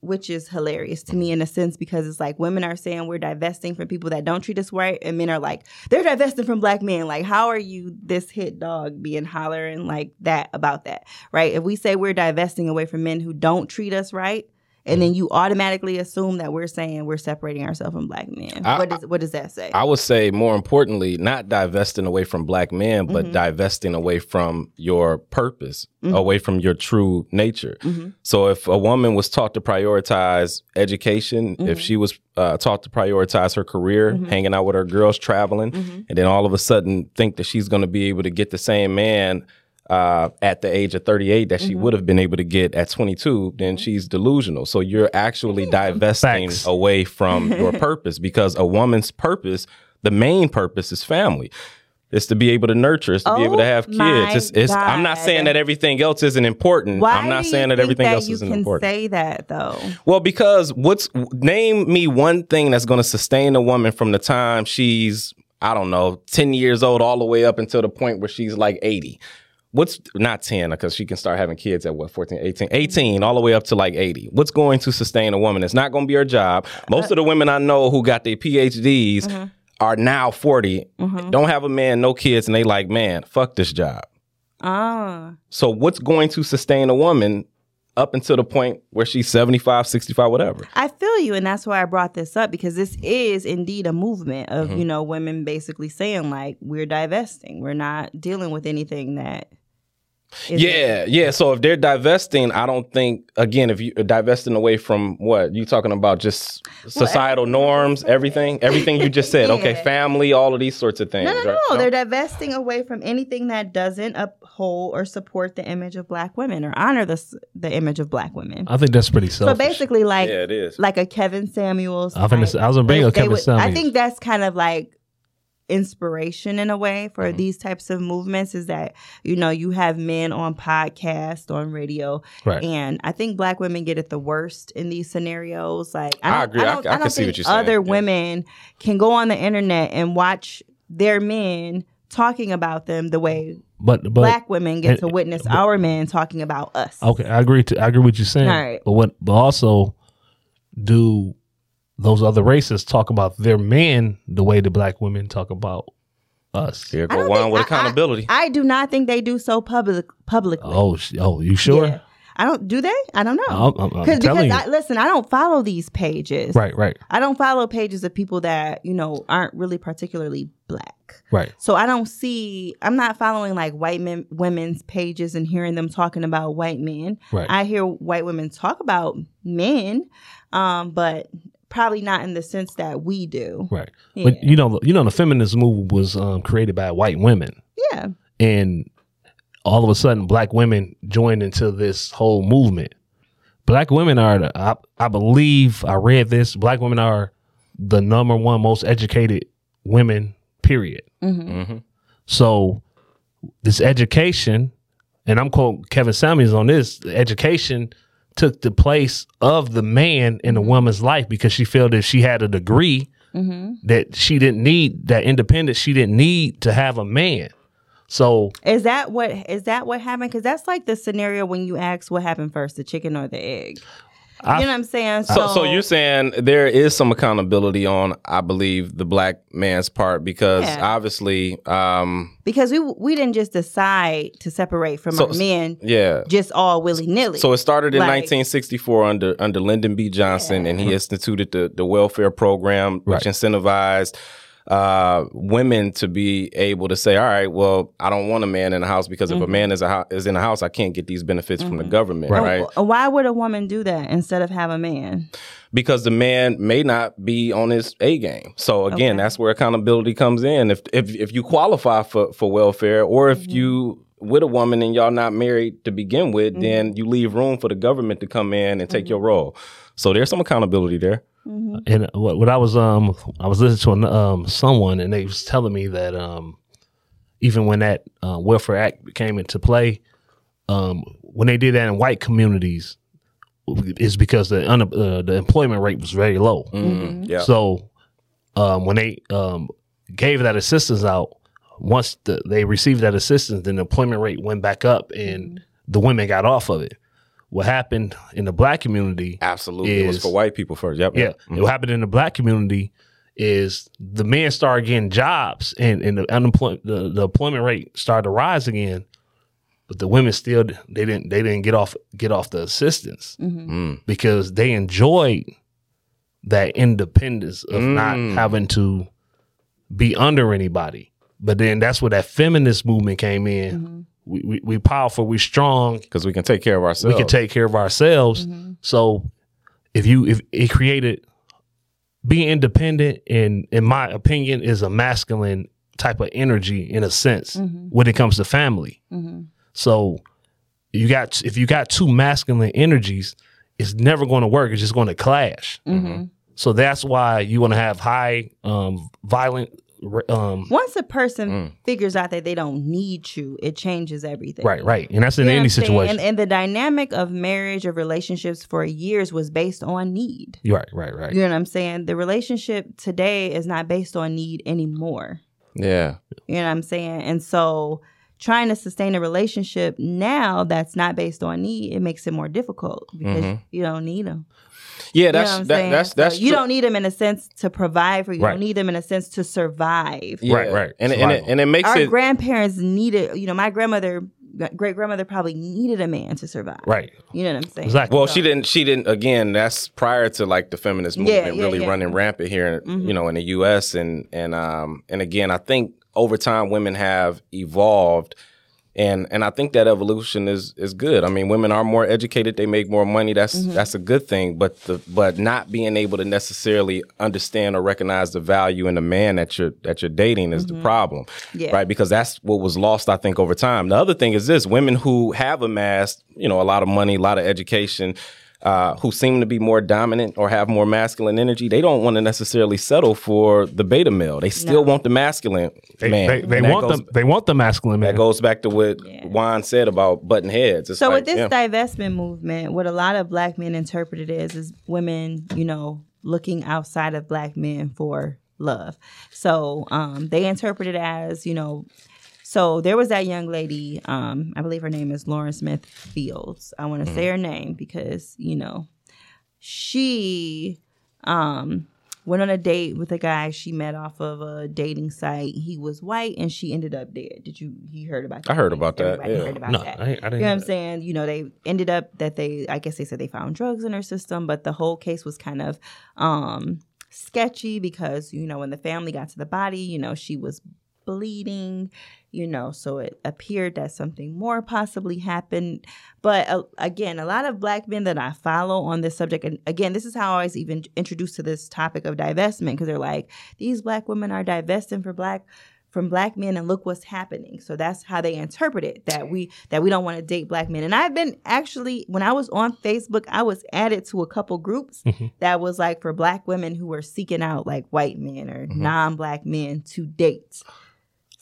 which is hilarious to me in a sense, because it's like women are saying we're divesting from people that don't treat us right, and men are like, they're divesting from Black men. Like, how are you this hit dog being hollering like that about that, right? If we say we're divesting away from men who don't treat us right, And then you automatically assume that we're saying we're separating ourselves from black men. What does that say? I would say, more importantly, not divesting away from black men, but divesting away from your purpose, away from your true nature. So if a woman was taught to prioritize education, if she was taught to prioritize her career, hanging out with her girls, traveling, and then all of a sudden think that she's going to be able to get the same man at the age of 38 that she would have been able to get at 22, then she's delusional. So you're actually divesting away from your purpose, because a woman's purpose, the main purpose, is family. It's to be able to nurture. It's to be able to have kids. I'm not saying that everything else isn't important. Why do you think everything else isn't important? Say that though. Well, because name me one thing that's going to sustain a woman from the time she's, I don't know, 10 years old all the way up until the point where she's like 80. What's not 10, because she can start having kids at what, 14, 18, 18, all the way up to like 80. What's going to sustain a woman? It's not going to be her job. Most of the women I know who got their PhDs are now 40, don't have a man, no kids. And they like, man, fuck this job. So what's going to sustain a woman up until the point where she's 75, 65, whatever? I feel you. And that's why I brought this up, because this is indeed a movement of, you know, women basically saying like, we're divesting. We're not dealing with anything that. So if they're divesting, I don't think, again, if you're divesting away from what? You talking about just societal norms, everything you just said. Okay, family, all of these sorts of things. No. They're divesting away from anything that doesn't uphold or support the image of black women or honor the image of black women. I think that's pretty selfish. So basically, like, it is. Like a Kevin Samuels. I was going to bring up Kevin Samuels. I think that's kind of like inspiration in a way for these types of movements, is that, you know, you have men on podcasts, on radio, and I think black women get it the worst in these scenarios. Like, I agree, I can see what you're saying. Women can go on the internet and watch their men talking about them the way but black women get to witness our men talking about us. Okay, I agree with you saying. All right. But also, do those other races talk about their men the way the black women talk about us? Here go Juan with accountability. I do not think they do so publicly. Oh, you sure? Yeah. I don't know. I'm telling you. I don't follow these pages. Right. I don't follow pages of people that, you know, aren't really particularly black. Right. So I'm not following like white men, women's pages and hearing them talking about white men. Right. I hear white women talk about men, but probably not in the sense that we do. Right. Yeah. But you know, the feminist movement was created by white women. Yeah. And all of a sudden, black women joined into this whole movement. Black women are, I believe, I read this, black women are the number one most educated women, period. So this education, and I'm quoting Kevin Samuels on this, the education took the place of the man in a woman's life, because she felt if she had a degree that she didn't need that independence. She didn't need to have a man. So is that what happened? Because that's like the scenario when you ask what happened first, the chicken or the egg. You know what I'm saying? So you're saying there is some accountability on, I believe, the black man's part, because obviously... because we didn't just decide to separate from our men just all willy-nilly. So it started in 1964 under Lyndon B. Johnson, and he instituted the welfare program, which incentivized women to be able to say, all right, well, I don't want a man in the house, because if a man is in the house, I can't get these benefits from the government, right? Why would a woman do that instead of have a man? Because the man may not be on his A game. So again, that's where accountability comes in. If you qualify for welfare, or if you with a woman and y'all not married to begin with, then you leave room for the government to come in and take your role. So there's some accountability there. And what I was listening to someone, and they was telling me that even when that Welfare Act came into play, when they did that in white communities, it's because the employment rate was very low. So when they gave that assistance out, once they received that assistance, then the employment rate went back up, and the women got off of it. What happened in the black community? Absolutely, it was for white people first. Yep. Yeah, what happened in the black community is the men started getting jobs, and the employment rate started to rise again. But the women still they didn't get off the assistance because they enjoyed that independence of not having to be under anybody. But then that's where that feminist movement came in. Mm-hmm. We powerful, we strong because we can take care of ourselves. Mm-hmm. So if it created being independent, in my opinion, is a masculine type of energy in a sense when it comes to family. Mm-hmm. So if you got two masculine energies, it's never going to work. It's just going to clash. Mm-hmm. So that's why you want to have high violent. Once a person figures out that they don't need you, it changes everything. Right. And that's in any situation. And the dynamic of marriage or relationships for years was based on need. Right. You know what I'm saying? The relationship today is not based on need anymore. Yeah. You know what I'm saying? And so trying to sustain a relationship now that's not based on need, it makes it more difficult because you don't need them. Yeah, that's true. You don't need them in a sense to provide for you. You don't need them in a sense to survive. Yeah. Right. And it makes our grandparents needed, my great grandmother probably needed a man to survive. Right. You know what I'm saying? Exactly. Well, so, she didn't again, that's prior to like the feminist movement running rampant here, in the US and again, I think over time women have evolved. And I think that evolution is good. I mean, women are more educated; they make more money. That's a good thing. But not being able to necessarily understand or recognize the value in the man that you're dating is the problem, right? Because that's what was lost, I think, over time. The other thing is this: women who have amassed, a lot of money, a lot of education, who seem to be more dominant or have more masculine energy, they don't want to necessarily settle for the beta male. They still want the masculine man. They want the masculine man. That goes back to what Juan said about button heads. It's so like, with this divestment movement, what a lot of black men interpreted is women, looking outside of black men for love. So they interpreted it as, so there was that young lady, I believe her name is Lauren Smith Fields. I want to say her name because, she went on a date with a guy she met off of a dating site. He was white and she ended up dead. You heard about that? I heard about that. Yeah. Heard about that. I didn't. You know what I'm saying? They ended up I guess they said they found drugs in her system, but the whole case was kind of sketchy because, when the family got to the body, she was bleeding, so it appeared that something more possibly happened. But again, a lot of black men that I follow on this subject, and again, this is how I was even introduced to this topic of divestment, because they're like, these black women are divesting from black men, and look what's happening. So that's how they interpret it, that we don't want to date black men. And I've been actually, when I was on Facebook, I was added to a couple groups that was like for black women who were seeking out like white men or non-black men to date.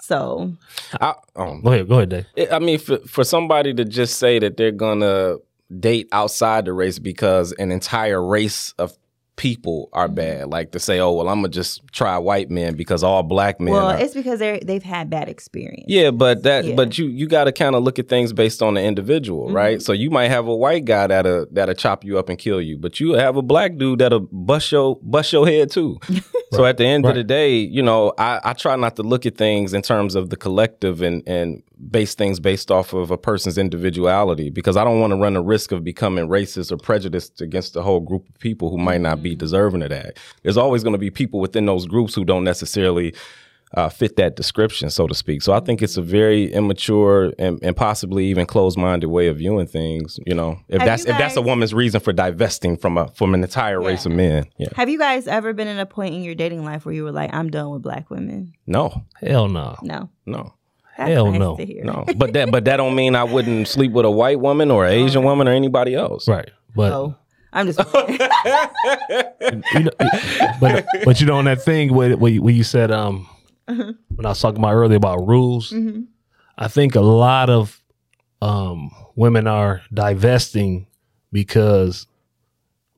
So, go ahead, Dave. I mean, for somebody to just say that they're gonna date outside the race because an entire race of people are bad, like to say, oh, well, I'm gonna just try white men because all black men. Well, it's because they've had bad experience. Yeah, but you got to kind of look at things based on the individual, right? So you might have a white guy that'll chop you up and kill you, but you have a black dude that'll bust your head too. So at the end of the day, I try not to look at things in terms of the collective and base things based off of a person's individuality, because I don't want to run the risk of becoming racist or prejudiced against a whole group of people who might not be deserving of that. There's always going to be people within those groups who don't necessarily fit that description, so to speak. So I think it's a very immature and possibly even closed-minded way of viewing things. If that's a woman's reason for divesting from an entire race of men. Yeah. Have you guys ever been at a point in your dating life where you were like, I'm done with black women? No, hell no, no. That's hell nice no, to hear. No. But that don't mean I wouldn't sleep with a white woman or an Asian woman or anybody else. Right, but. Oh. I'm just. But on that thing where you said when I was talking about earlier about rules, I think a lot of women are divesting because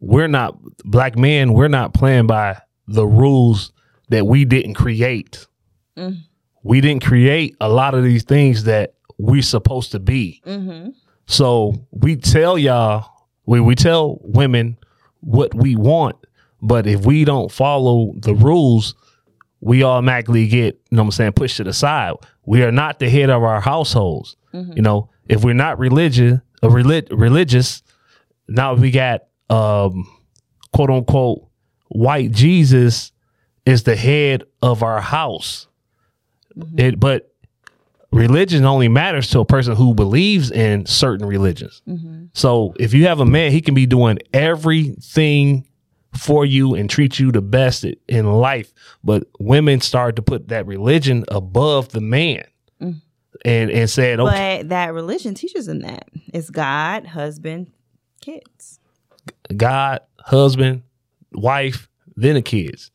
black men. We're not playing by the rules that we didn't create. We didn't create a lot of these things that we're supposed to be. So we tell y'all. We tell women what we want, but if we don't follow the rules, we automatically get, pushed to the side. We are not the head of our households. Mm-hmm. You know, if we're not religious, now we got quote unquote white Jesus is the head of our house. Mm-hmm. But religion only matters to a person who believes in certain religions. Mm-hmm. So if you have a man, he can be doing everything for you and treat you the best in life. But women started to put that religion above the man, mm-hmm. and said, okay. But that religion teaches them that it's God, husband, kids. God, husband, wife, then the kids.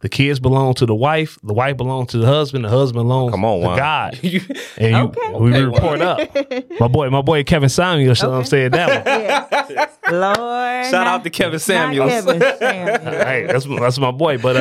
The kids belong to the wife belongs to the husband belongs to God. And we report up. My boy Kevin Samuels said that one. Yes. Lord. Shout out to Kevin Samuels. Hey, that's my boy. But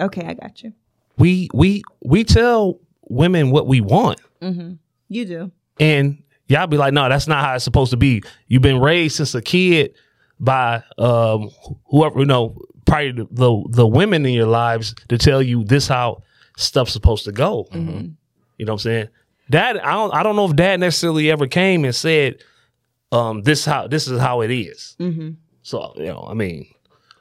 okay, I got you. We tell women what we want. Mm-hmm. You do. And y'all be like, no, that's not how it's supposed to be. You've been raised since a kid by whoever, you know, probably the women in your lives to tell you this how stuff's supposed to go. Mm-hmm. You know what I'm saying? Dad, I don't know if Dad necessarily ever came and said, this is how it is. Mm-hmm. So, you know, I mean,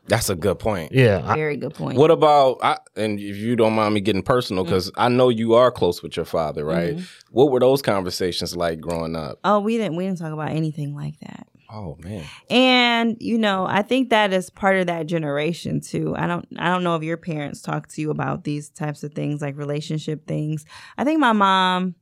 that's a good point. Yeah, very good point. What about and if you don't mind me getting personal, because mm-hmm. I know you are close with your father, right? Mm-hmm. What were those conversations like growing up? Oh, we didn't talk about anything like that. Oh, man. And, you know, I think that is part of that generation, too. I don't know if your parents talk to you about these types of things, like relationship things. I think my mom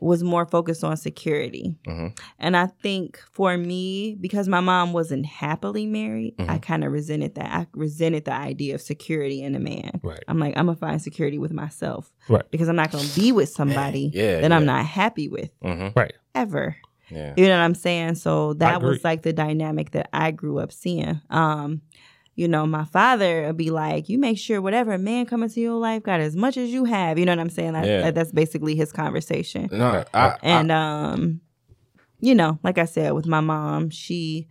was more focused on security. Mm-hmm. And I think for me, because my mom wasn't happily married, mm-hmm. I kind of resented that. I resented the idea of security in a man. Right. I'm like, I'm going to find security with myself. Right. Because I'm not going to be with somebody that I'm not happy with. Mm-hmm. Right. Ever. Yeah. You know what I'm saying? So that was like the dynamic that I grew up seeing. You know, my father would be like, you make sure whatever man coming to your life got as much as you have. You know what I'm saying? That's basically his conversation. No, you know, like I said, with my mom, she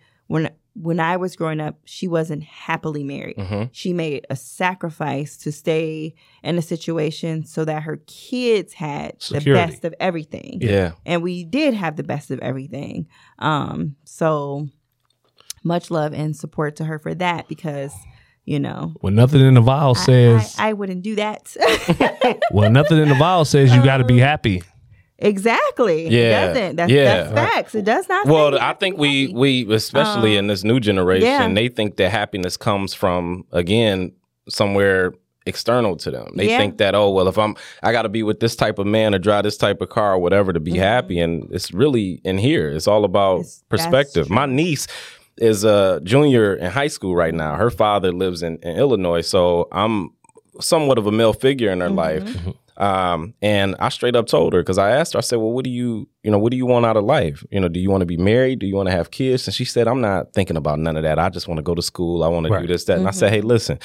when I was growing up, she wasn't happily married. Mm-hmm. She made a sacrifice to stay in a situation so that her kids had security. The best of everything. Yeah. And we did have the best of everything. So much love and support to her for that because, you know. When nothing in the vow says. I wouldn't do that. When nothing in the vow says you got to be happy. Exactly. Yeah. It doesn't. That's facts. It does not. Well, I think we especially in this new generation, they think that happiness comes from, again, somewhere external to them. They think that, oh, well, if I got to be with this type of man or drive this type of car or whatever to be mm-hmm. happy. And it's really in here. It's all about perspective. My niece is a junior in high school right now. Her father lives in Illinois. So I'm somewhat of a male figure in her mm-hmm. life. Mm-hmm. And I straight up told her, because I asked her, I said, well, what do you want out of life? You know, do you want to be married? Do you want to have kids? And she said, I'm not thinking about none of that. I just want to go to school. I want to do this, that. Mm-hmm. And I said, hey, listen,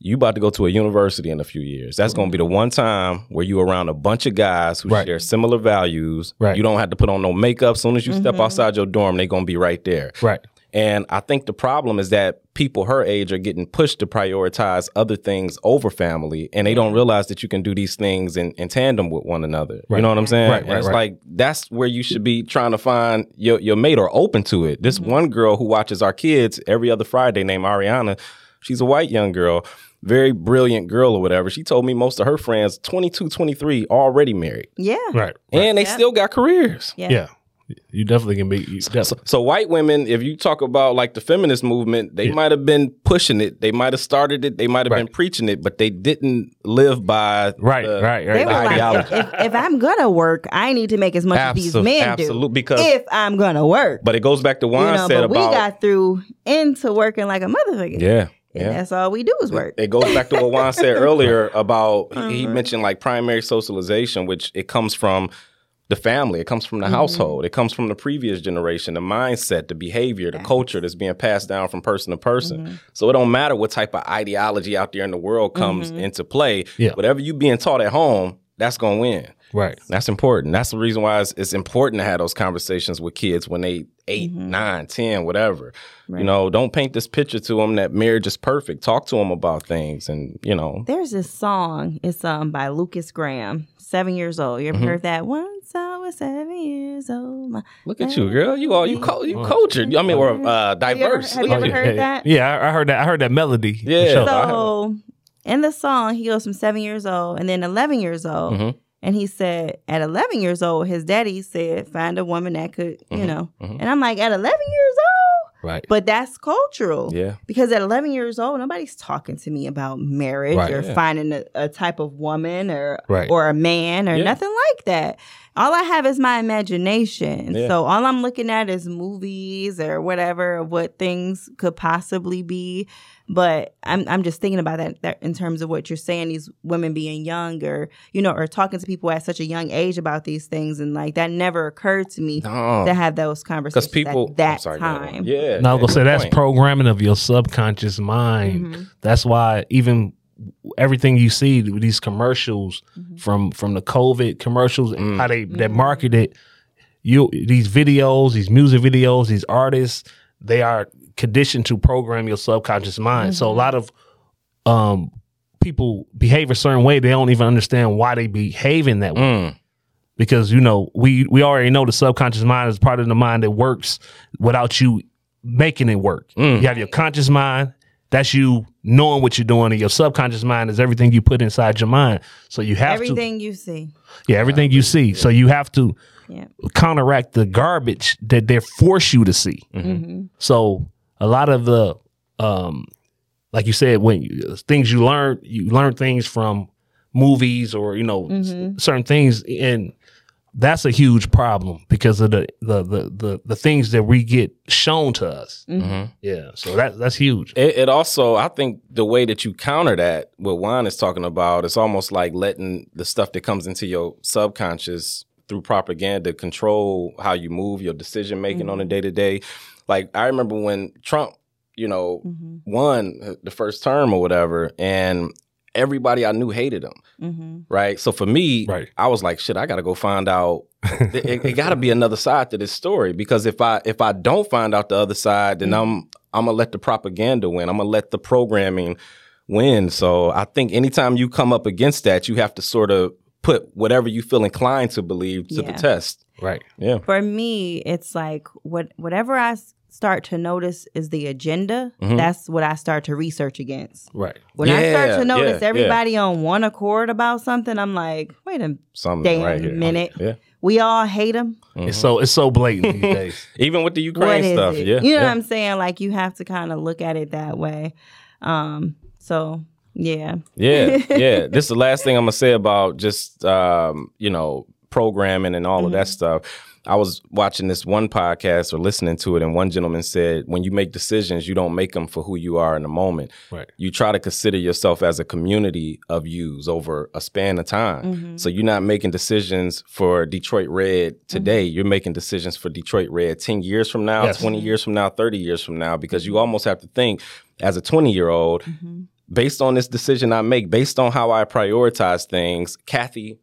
you about to go to a university in a few years. That's going to be the one time where you around a bunch of guys who share similar values. Right. You don't have to put on no makeup. As soon as you mm-hmm. step outside your dorm, they're going to be right there. Right. And I think the problem is that people her age are getting pushed to prioritize other things over family, and they don't realize that you can do these things in tandem with one another. Right. You know what I'm saying? Right, and it's like, that's where you should be trying to find your mate or open to it. This mm-hmm. one girl who watches our kids every other Friday named Ariana, she's a white young girl, very brilliant girl or whatever. She told me most of her friends, 22, 23, already married. Yeah. Right. And they still got careers. Yeah. You definitely can be. So white women, if you talk about like the feminist movement, they might have been pushing it. They might have started it. They might have been preaching it, but they didn't live by the ideology. Like, if I'm going to work, I need to make as much as these men do. Because if I'm going to work. But it goes back to what I said about. We got through into working like a motherfucker. Yeah. And that's all we do is work. It goes back to what Juan said earlier about he mentioned like primary socialization, which it comes from the family, it comes from the mm-hmm. household, it comes from the previous generation, the mindset, the behavior, the culture that's being passed down from person to person. Mm-hmm. So it don't matter what type of ideology out there in the world comes into play. Yeah. Whatever you being taught at home, that's going to win. Right. That's important. That's the reason why it's important to have those conversations with kids when they 8, mm-hmm. 9, 10, whatever. Right. You know, don't paint this picture to them that marriage is perfect. Talk to them about things and, you know. There's this song. It's by Lucas Graham, 7 years old. You ever mm-hmm. heard that? Once I was 7 years old. Look at you, girl. You cultured. I mean, we're diverse. Have you ever heard that? Yeah, I heard that. I heard that melody. Yeah. Sure. So in the song, he goes from 7 years old and then 11 years old. Mm-hmm. And he said, at 11 years old, his daddy said, find a woman that could, you mm-hmm, know. Mm-hmm. And I'm like, at 11 years old? Right. But that's cultural. Yeah. Because at 11 years old, nobody's talking to me about marriage or finding a type of woman or a man or nothing like that. All I have is my imagination. Yeah. So all I'm looking at is movies or whatever, of what things could possibly be. But I'm just thinking about that in terms of what you're saying, these women being young or talking to people at such a young age about these things. And like that never occurred to me to have those conversations at that time. Yeah. No, I was going to say that's programming of your subconscious mind. Mm-hmm. That's why even everything you see with these commercials mm-hmm. from the COVID commercials and how they mm-hmm. market it, these videos, these music videos, these artists, they are conditioned to program your subconscious mind. Mm-hmm. So a lot of people behave a certain way. They don't even understand why they behave in that way. Because, you know, we already know the subconscious mind is part of the mind that works without you making it work. You have your conscious mind. That's you knowing what you're doing. And your subconscious mind is everything you put inside your mind. So you have everything you see. Yeah, everything you see. So you have to counteract the garbage that they force you to see. Mm-hmm. So a lot of the, like you said, when things you learn things from movies or, you know, mm-hmm. certain things. And that's a huge problem because of the things that we get shown to us. Mm-hmm. Yeah. So that's huge. It also, I think the way that you counter that, what Juan is talking about, it's almost like letting the stuff that comes into your subconscious through propaganda control how you move, your decision making mm-hmm. on a day to day. Like I remember when Trump, you know, mm-hmm. won the first term or whatever, and everybody I knew hated him. Mm-hmm. Right. So for me, I was like, shit, I got to go find out. it got to be another side to this story, because if I don't find out the other side, then mm-hmm. I'm going to let the propaganda win. I'm going to let the programming win. So I think anytime you come up against that, you have to sort of put whatever you feel inclined to believe to the test. Right. Yeah. For me, it's like whatever I start to notice is the agenda, mm-hmm. that's what I start to research against. Right. When I start to notice everybody on one accord about something, I'm like, wait a damn minute. Yeah. We all hate them. Mm-hmm. It's so blatant these days. Even with the Ukraine stuff. Yeah. You know what I'm saying? Like you have to kind of look at it that way. Yeah. This is the last thing I'm going to say about just, you know, programming and all mm-hmm. of that stuff. I was watching this one podcast or listening to it, and one gentleman said, when you make decisions, you don't make them for who you are in the moment. Right. You try to consider yourself as a community of yous over a span of time. Mm-hmm. So you're not making decisions for Detroit Red today. Mm-hmm. You're making decisions for Detroit Red 10 years from now, 20 years from now, 30 years from now, because you almost have to think as a 20-year-old, mm-hmm. based on this decision I make, based on how I prioritize things, Kathy,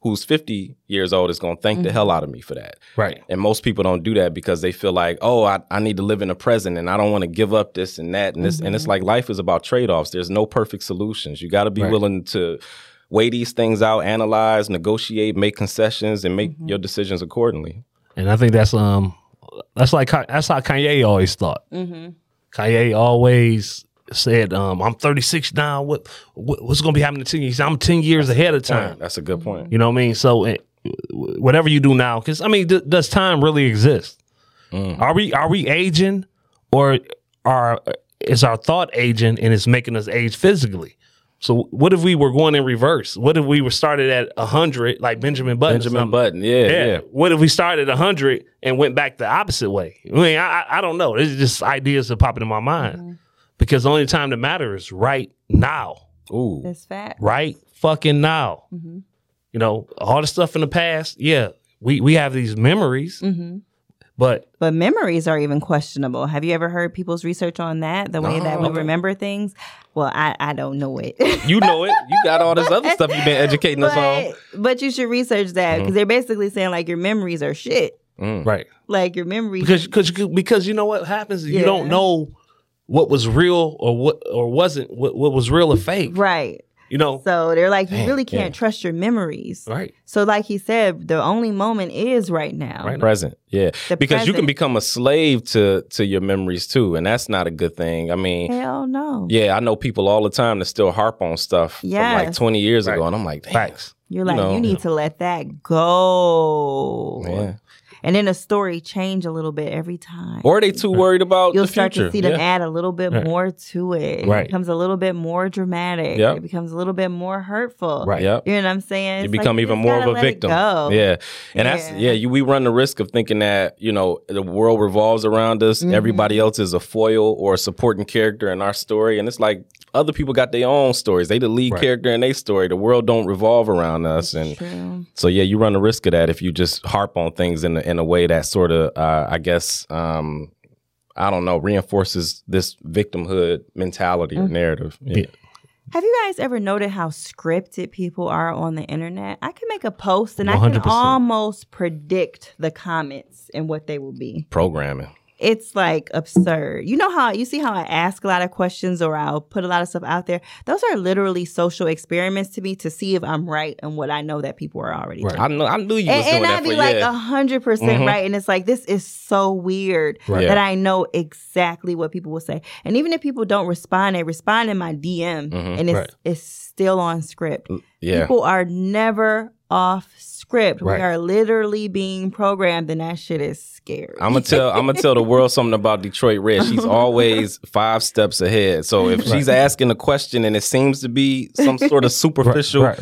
who's 50 years old, is going to thank mm-hmm. the hell out of me for that. Right. And most people don't do that because they feel like, oh, I need to live in the present and I don't want to give up this and that. And, this, mm-hmm. and it's like life is about trade-offs. There's no perfect solutions. You got to be willing to weigh these things out, analyze, negotiate, make concessions, and make mm-hmm. your decisions accordingly. And I think that's how Kanye always thought. Mm-hmm. Kanye always said, I'm 36 now. What's going to be happening to you? He said, I'm 10 years ahead of time. That's a good point. You know what I mean? So whatever you do now, because I mean, does time really exist? Are we aging, or is our thought aging and it's making us age physically? So what if we were going in reverse? What if we were started at 100, like Benjamin Button? Yeah. What if we started at 100 and went back the opposite way? I mean, I don't know. It's just ideas that pop into my mind. Mm-hmm. Because the only time that matters is right now. Ooh. That's fact. Right fucking now. Mm-hmm. You know, all the stuff in the past, we have these memories, mm-hmm. But memories are even questionable. Have you ever heard people's research on that? The way that we remember things? Well, I don't know it. You know it. You got all this other stuff you've been educating us on. But you should research that, because they're basically saying, like, your memories are shit. Right. Like, your memories. Because you know what happens? Yeah. You don't know what was real or wasn't, what was real or fake. Right. You know, so they're like, you really can't trust your memories. Right. So like he said, the only moment is right now. Right. Present. Yeah. Because you can become a slave to your memories, too. And that's not a good thing. I mean. Hell no. Yeah. I know people all the time that still harp on stuff from like 20 years ago. And I'm like, dang. You're like, you need to let that go. Yeah. And then the story change a little bit every time. Or are they too worried about the future? You'll start to see them add a little bit more to it. Right. It becomes a little bit more dramatic. Yep. It becomes a little bit more hurtful. Right. Yep. You know what I'm saying? It's become even more of a victim. Yeah. And that's, we run the risk of thinking that, you know, the world revolves around us. Mm-hmm. Everybody else is a foil or a supporting character in our story. And it's like, other people got their own stories. They the lead character in their story. The world don't revolve around us. That's true. So, you run the risk of that if you just harp on things in a way that sort of, reinforces this victimhood mentality or narrative. Yeah. Have you guys ever noted how scripted people are on the internet? I can make a post and 100%. I can almost predict the comments and what they will be. Programming. It's like absurd. You know how you see how I ask a lot of questions or I'll put a lot of stuff out there? Those are literally social experiments to me to see if I'm right and what I know that people are already doing. I knew you was doing that for years. And I'd be like 100% right. And it's like, this is so weird that I know exactly what people will say. And even if people don't respond, they respond in my DM and it's still on script. Yeah. People are never off script. Right. We are literally being programmed, and that shit is scary. I'm gonna tell the world something about Detroit Red. She's always 5 steps ahead. So if she's asking a question and it seems to be some sort of superficial,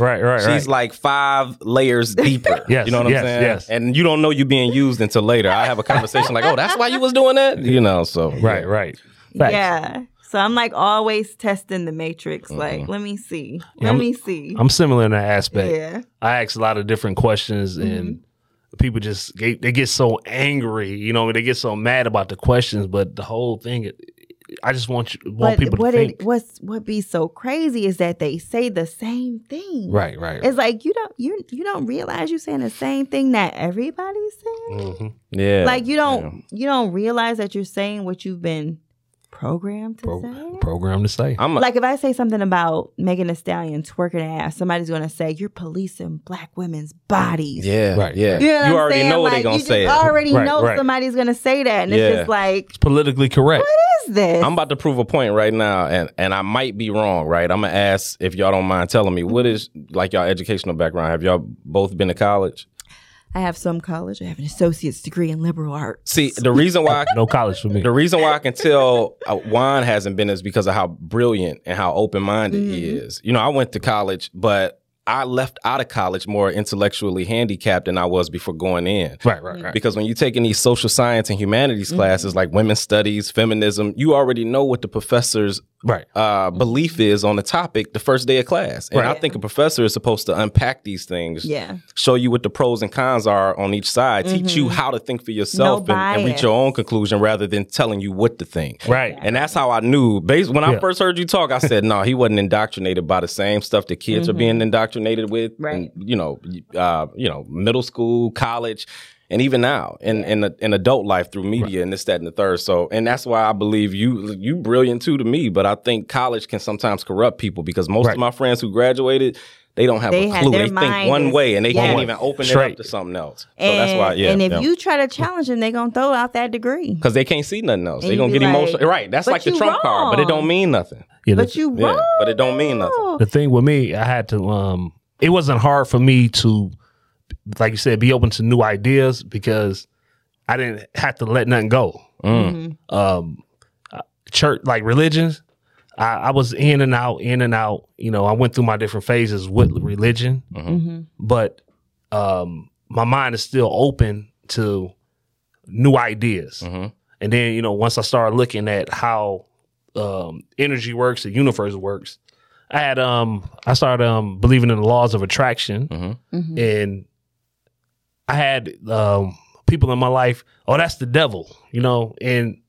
she's like 5 layers deeper. Yes, you know what I'm saying? Yes. And you don't know you're being used until later. I have a conversation like, oh, that's why you was doing that? You know, so. Right. Facts. Yeah. So I'm like always testing the matrix. Like, let me see. Let me see. I'm similar in that aspect. Yeah. I ask a lot of different questions and people just, they get so angry. You know, they get so mad about the questions, but the whole thing, I just want people to think. What be so crazy is that they say the same thing. Right. It's like, you don't realize you're saying the same thing that everybody's saying. Mm-hmm. Yeah. Like you don't realize that you're saying what you've been programmed to say. Like if I say something about Megan Thee Stallion twerking ass, somebody's gonna say you're policing black women's bodies. Yeah, right. Yeah, you already know like, they're gonna say it. You already know somebody's gonna say that, and it's just like it's politically correct. What is this? I'm about to prove a point right now, and I might be wrong. Right, I'm gonna ask if y'all don't mind telling me what is like y'all educational background. Have y'all both been to college? I have some college. I have an associate's degree in liberal arts. See, the reason why... no college for me. The reason why I can tell Juan hasn't been is because of how brilliant and how open-minded he is. You know, I went to college, but I left out of college more intellectually handicapped than I was before going in. Right. Because when you take any social science and humanities classes, like women's studies, feminism, you already know what the professor's belief is on the topic the first day of class. And I think a professor is supposed to unpack these things, show you what the pros and cons are on each side, teach you how to think for yourself and reach your own conclusion rather than telling you what to think. Right. And that's how I knew. Based when I first heard you talk, I said, no, he wasn't indoctrinated by the same stuff that kids are being indoctrinated with, and, you know, middle school, college. And even now, in adult life through media and this, that, and the third. So, and that's why I believe you brilliant too to me. But I think college can sometimes corrupt people because most of my friends who graduated, they don't have a clue. They think one way and they can't even open it up to something else. And, so that's why, and if you try to challenge them, they're going to throw out that degree. Because they can't see nothing else. They're going to get emotional. Right. That's like the Trump card, but it don't mean nothing. Yeah, but you wrong. Yeah, but it don't mean nothing. The thing with me, I had to, it wasn't hard for me to, like you said, be open to new ideas because I didn't have to let nothing go. Church, like religions, I was in and out. You know, I went through my different phases with religion, but my mind is still open to new ideas. And then, you know, once I started looking at how energy works, the universe works, I started believing in the laws of attraction and I had people in my life, oh, that's the devil, you know. And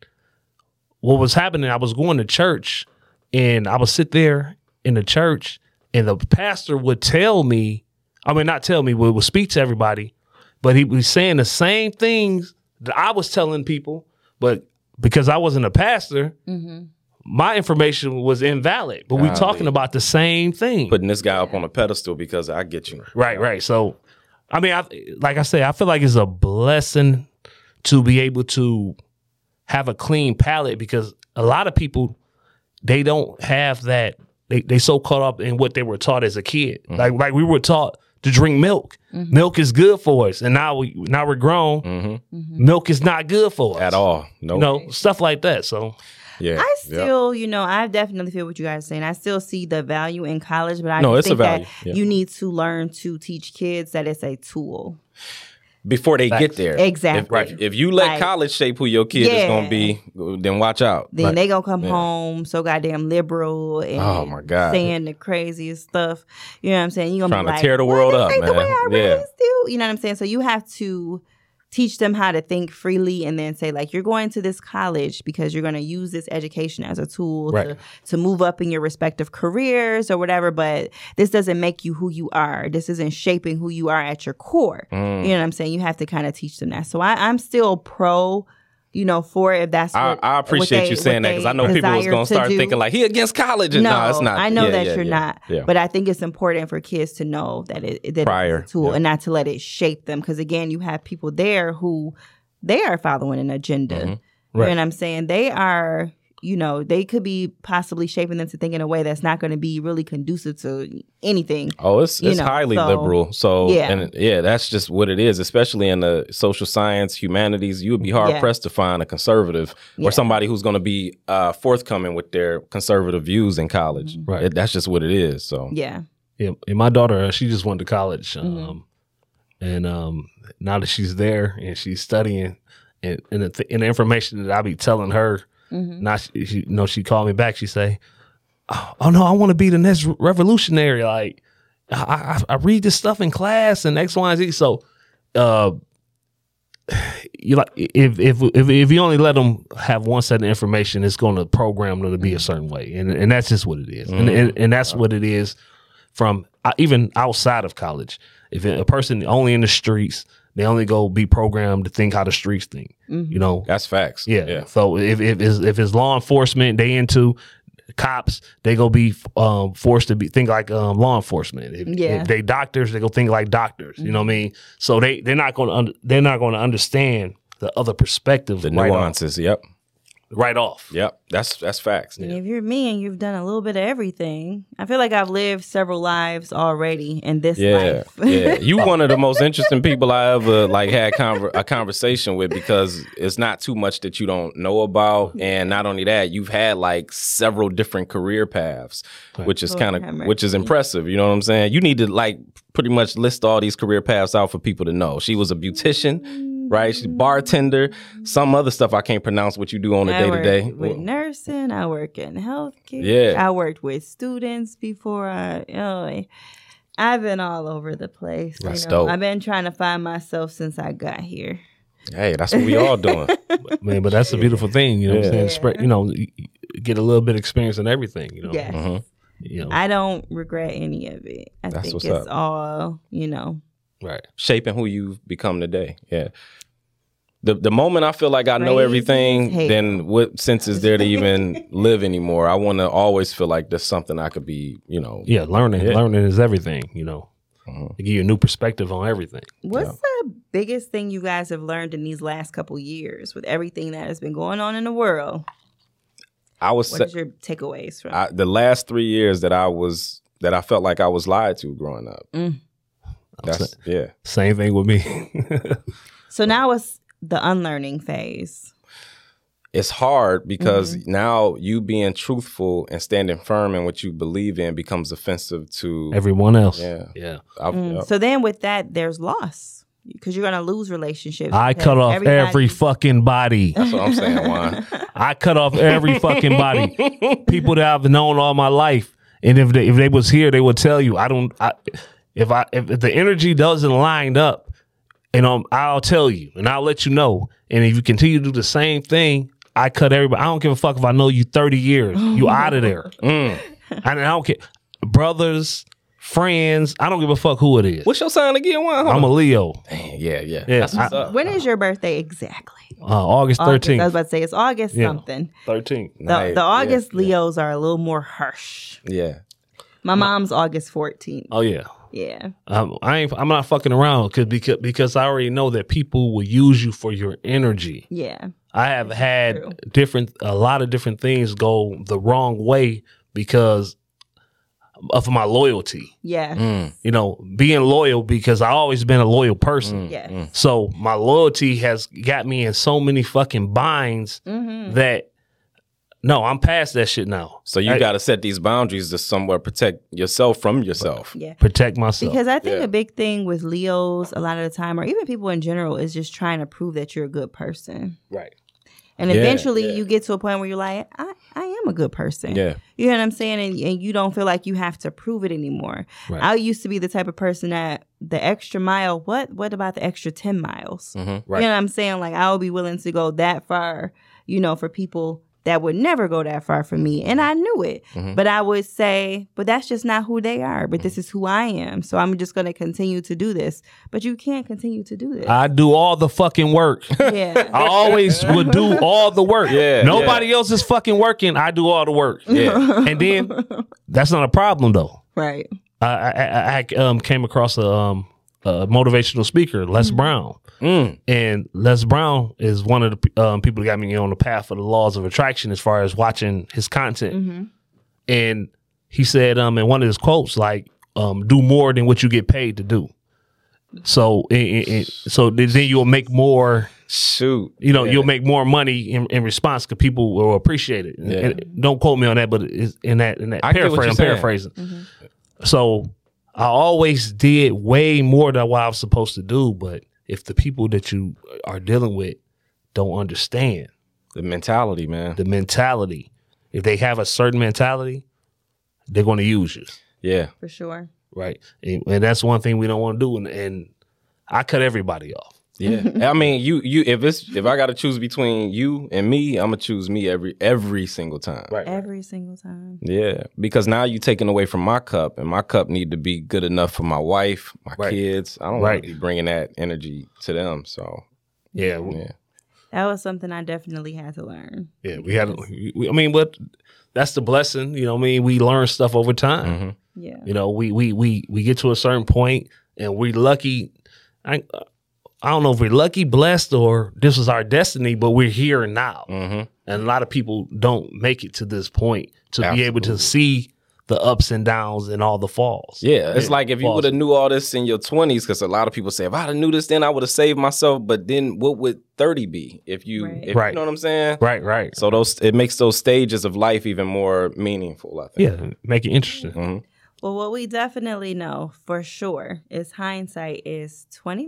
what was happening, I was going to church, and I would sit there in the church, and the pastor would tell me, I mean, not tell me, but would speak to everybody, but he was saying the same things that I was telling people, but because I wasn't a pastor, mm-hmm. my information was invalid, but we're talking about the same thing. Putting this guy up on a pedestal because I get you. Right, right. So, I mean, like I say, I feel like it's a blessing to be able to have a clean palate, because a lot of people, they don't have that. They so caught up in what they were taught as a kid. Mm-hmm. Like we were taught to drink milk. Mm-hmm. Milk is good for us. And now we're grown. Mm-hmm. Mm-hmm. Milk is not good for us. At all. No. Nope. You know, stuff like that. So. Yeah, I still, you know, I definitely feel what you guys are saying. I still see the value in college, but I think that you need to learn to teach kids that it's a tool. Before they get there. Exactly. If you let college shape who your kid is going to be, then watch out. Then they going to come home so goddamn liberal and saying the craziest stuff. You know what I'm saying? You're going to be like, trying to tear the world up, man. The way I raised you. You know what I'm saying? So you have to teach them how to think freely, and then say, like, you're going to this college because you're going to use this education as a tool to move up in your respective careers or whatever. But this doesn't make you who you are. This isn't shaping who you are at your core. Mm. You know what I'm saying? You have to kind of teach them that. So I'm still pro, you know, for if that's what I appreciate what you saying that, because I know people was going to start thinking like, he against college. And no, it's not. I know that you're not. Yeah. But I think it's important for kids to know that it's a tool and not to let it shape them. Because, again, you have people there who they are following an agenda. Mm-hmm. Right. You know what I'm saying? They are, you know, they could be possibly shaping them to think in a way that's not going to be really conducive to anything. Oh, it's highly liberal. So, that's just what it is, especially in the social science, humanities. You would be hard pressed to find a conservative or somebody who's going to be forthcoming with their conservative views in college. Mm-hmm. Right. That's just what it is. So, yeah. And my daughter, she just went to college. Mm-hmm. And now that she's there and she's studying and the information that I be telling her, mm-hmm. Now, she called me back. She say, "Oh no, I want to be the next revolutionary. Like, I read this stuff in class and X, Y, and Z." So, you like if you only let them have one set of information, it's going to program them to be a certain way, and that's just what it is, mm-hmm. and that's what it is from even outside of college. If a person only in the streets. They only go be programmed to think how the streets think, mm-hmm. you know. That's facts. Yeah. So if it's law enforcement, they into cops, they go be forced to think like law enforcement. If they doctors, they go think like doctors. Mm-hmm. You know what I mean? So they're not going to understand the other perspective, the nuances. Right off. That's facts. And if you're me and you've done a little bit of everything, I feel like I've lived several lives already in this life. Yeah, you one of the most interesting people I ever had a conversation with, because it's not too much that you don't know about, and not only that, you've had several different career paths, which is which is impressive. You know what I'm saying? You need to pretty much list all these career paths out for people to know. She was a beautician. Mm-hmm. Right, she's bartender, some other stuff I can't pronounce what you do on a day to day. I work with nursing, I work in healthcare. Yeah. I worked with students before. I've been all over the place. That's dope. I've been trying to find myself since I got here. Hey, that's what we all doing, man. But that's a beautiful thing, you know. What I'm saying, spread, you know, get a little bit of experience in everything, you know. Yes. Mm-hmm. You know. I don't regret any of it. I think it's all, you know. Right, shaping who you've become today. Yeah. The moment I feel like I know everything, then what sense is there to even live anymore? I want to always feel like there's something I could be, you know. Yeah, learning. Yeah. Learning is everything, you know. Mm-hmm. They give you a new perspective on everything. What's the biggest thing you guys have learned in these last couple years with everything that has been going on in the world? What is your takeaways from the last 3 years that I felt like I was lied to growing up? Mm. Same thing with me. So now it's the unlearning phase. It's hard because now you being truthful and standing firm in what you believe in becomes offensive to everyone else. Yeah. So then with that, there's loss, because you're going to lose relationships. I cut off every fucking body. That's what I'm saying, Juan. I cut off every fucking body. People that I've known all my life. And if they was here, they would tell you, if the energy doesn't line up, And I'll tell you, and I'll let you know. And if you continue to do the same thing, I cut everybody. I don't give a fuck if I know you 30 years. You out of there. I don't care. Brothers, friends, I don't give a fuck who it is. What's your sign again? Why? I'm a Leo. Damn, yeah. That's what's up. When is your birthday exactly? August 13th. I was about to say it's August something. 13th. The August Leos are a little more harsh. Yeah. My mom's August 14th. Oh, yeah. Yeah, I'm not fucking around because I already know that people will use you for your energy. Yeah, I have had a lot of different things go the wrong way because of my loyalty. Yeah, you know, being loyal because I've always been a loyal person. So my loyalty has got me in so many fucking binds that. No, I'm past that shit now. So you got to set these boundaries to somewhere protect yourself from yourself. Yeah. Protect myself. Because I think a big thing with Leos a lot of the time, or even people in general, is just trying to prove that you're a good person. Right. And eventually you get to a point where you're like, I am a good person. Yeah. You know what I'm saying? And you don't feel like you have to prove it anymore. Right. I used to be the type of person that the extra mile, what about the extra 10 miles? Mm-hmm. Right. You know what I'm saying? Like, I would be willing to go that far, you know, for people that would never go that far for me. And I knew it. Mm-hmm. But I would say, but that's just not who they are. But this is who I am. So I'm just going to continue to do this. But you can't continue to do this. I do all the fucking work. Yeah. I always would do all the work. Yeah, Nobody else is fucking working. I do all the work. Yeah. And then that's not a problem, though. Right. I came across a motivational speaker, Les Brown. And Les Brown is one of the people that got me on the path of the laws of attraction as far as watching his content. And he said, in one of his quotes, like, do more than what you get paid to do. So, so then you'll make more. You know, you'll make more money in response because people will appreciate it. Yeah. And don't quote me on that, but it's in that I'm paraphrasing. So I always did way more than what I was supposed to do, but if the people that you are dealing with don't understand the mentality, man, if they have a certain mentality, they're going to use you. Yeah, for sure. Right. And that's one thing we don't want to do. And I cut everybody off. Yeah. I mean, you if I got to choose between you and me, I'm going to choose me every single time. Right. Every single time. Yeah. Because now you're taking away from my cup, and my cup need to be good enough for my wife, my kids. I don't want to be bringing that energy to them. So, yeah. That was something I definitely had to learn. Yeah. We had to, I mean, but that's the blessing. You know what I mean? We learn stuff over time. Yeah. You know, we get to a certain point and we're lucky. I don't know if we're lucky, blessed, or this was our destiny, but we're here now. And a lot of people don't make it to this point to be able to see the ups and downs and all the falls. Yeah, it's like if you would have knew all this in your 20s, because a lot of people say, if I had knew this then, I would have saved myself. But then what would 30 be? If you, you know what I'm saying? Right. So it makes those stages of life even more meaningful, I think. Yeah, make it interesting. Well, what we definitely know for sure is hindsight is 20.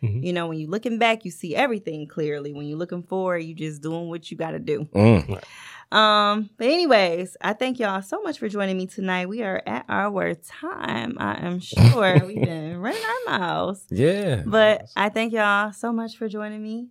You know, when you're looking back, you see everything clearly. When you're looking forward, you just doing what you got to do. But anyways, I thank y'all so much for joining me tonight. We are at our time. I am sure we've been running our mouths. Yeah. But I thank y'all so much for joining me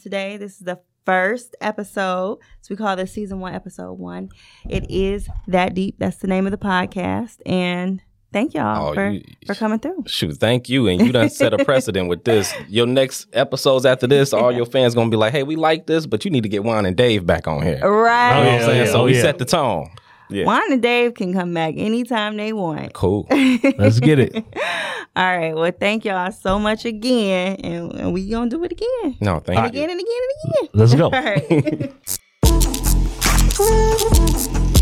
today. This is the first episode, so we call this season 1, episode 1. It is That Deep. That's the name of the podcast, and thank y'all for coming through. Shoot, thank you, and you done set a precedent with this. Your next episodes after this, all your fans gonna be like, "Hey, we like this, but you need to get Juan and Dave back on here." Right. You know what I'm saying? So we set the tone. Yeah. Juan and Dave can come back anytime they want. Cool. Let's get it. All right. Well, thank y'all so much again. And we going to do it again. No, thank you. Again and again and again. Let's go. All right.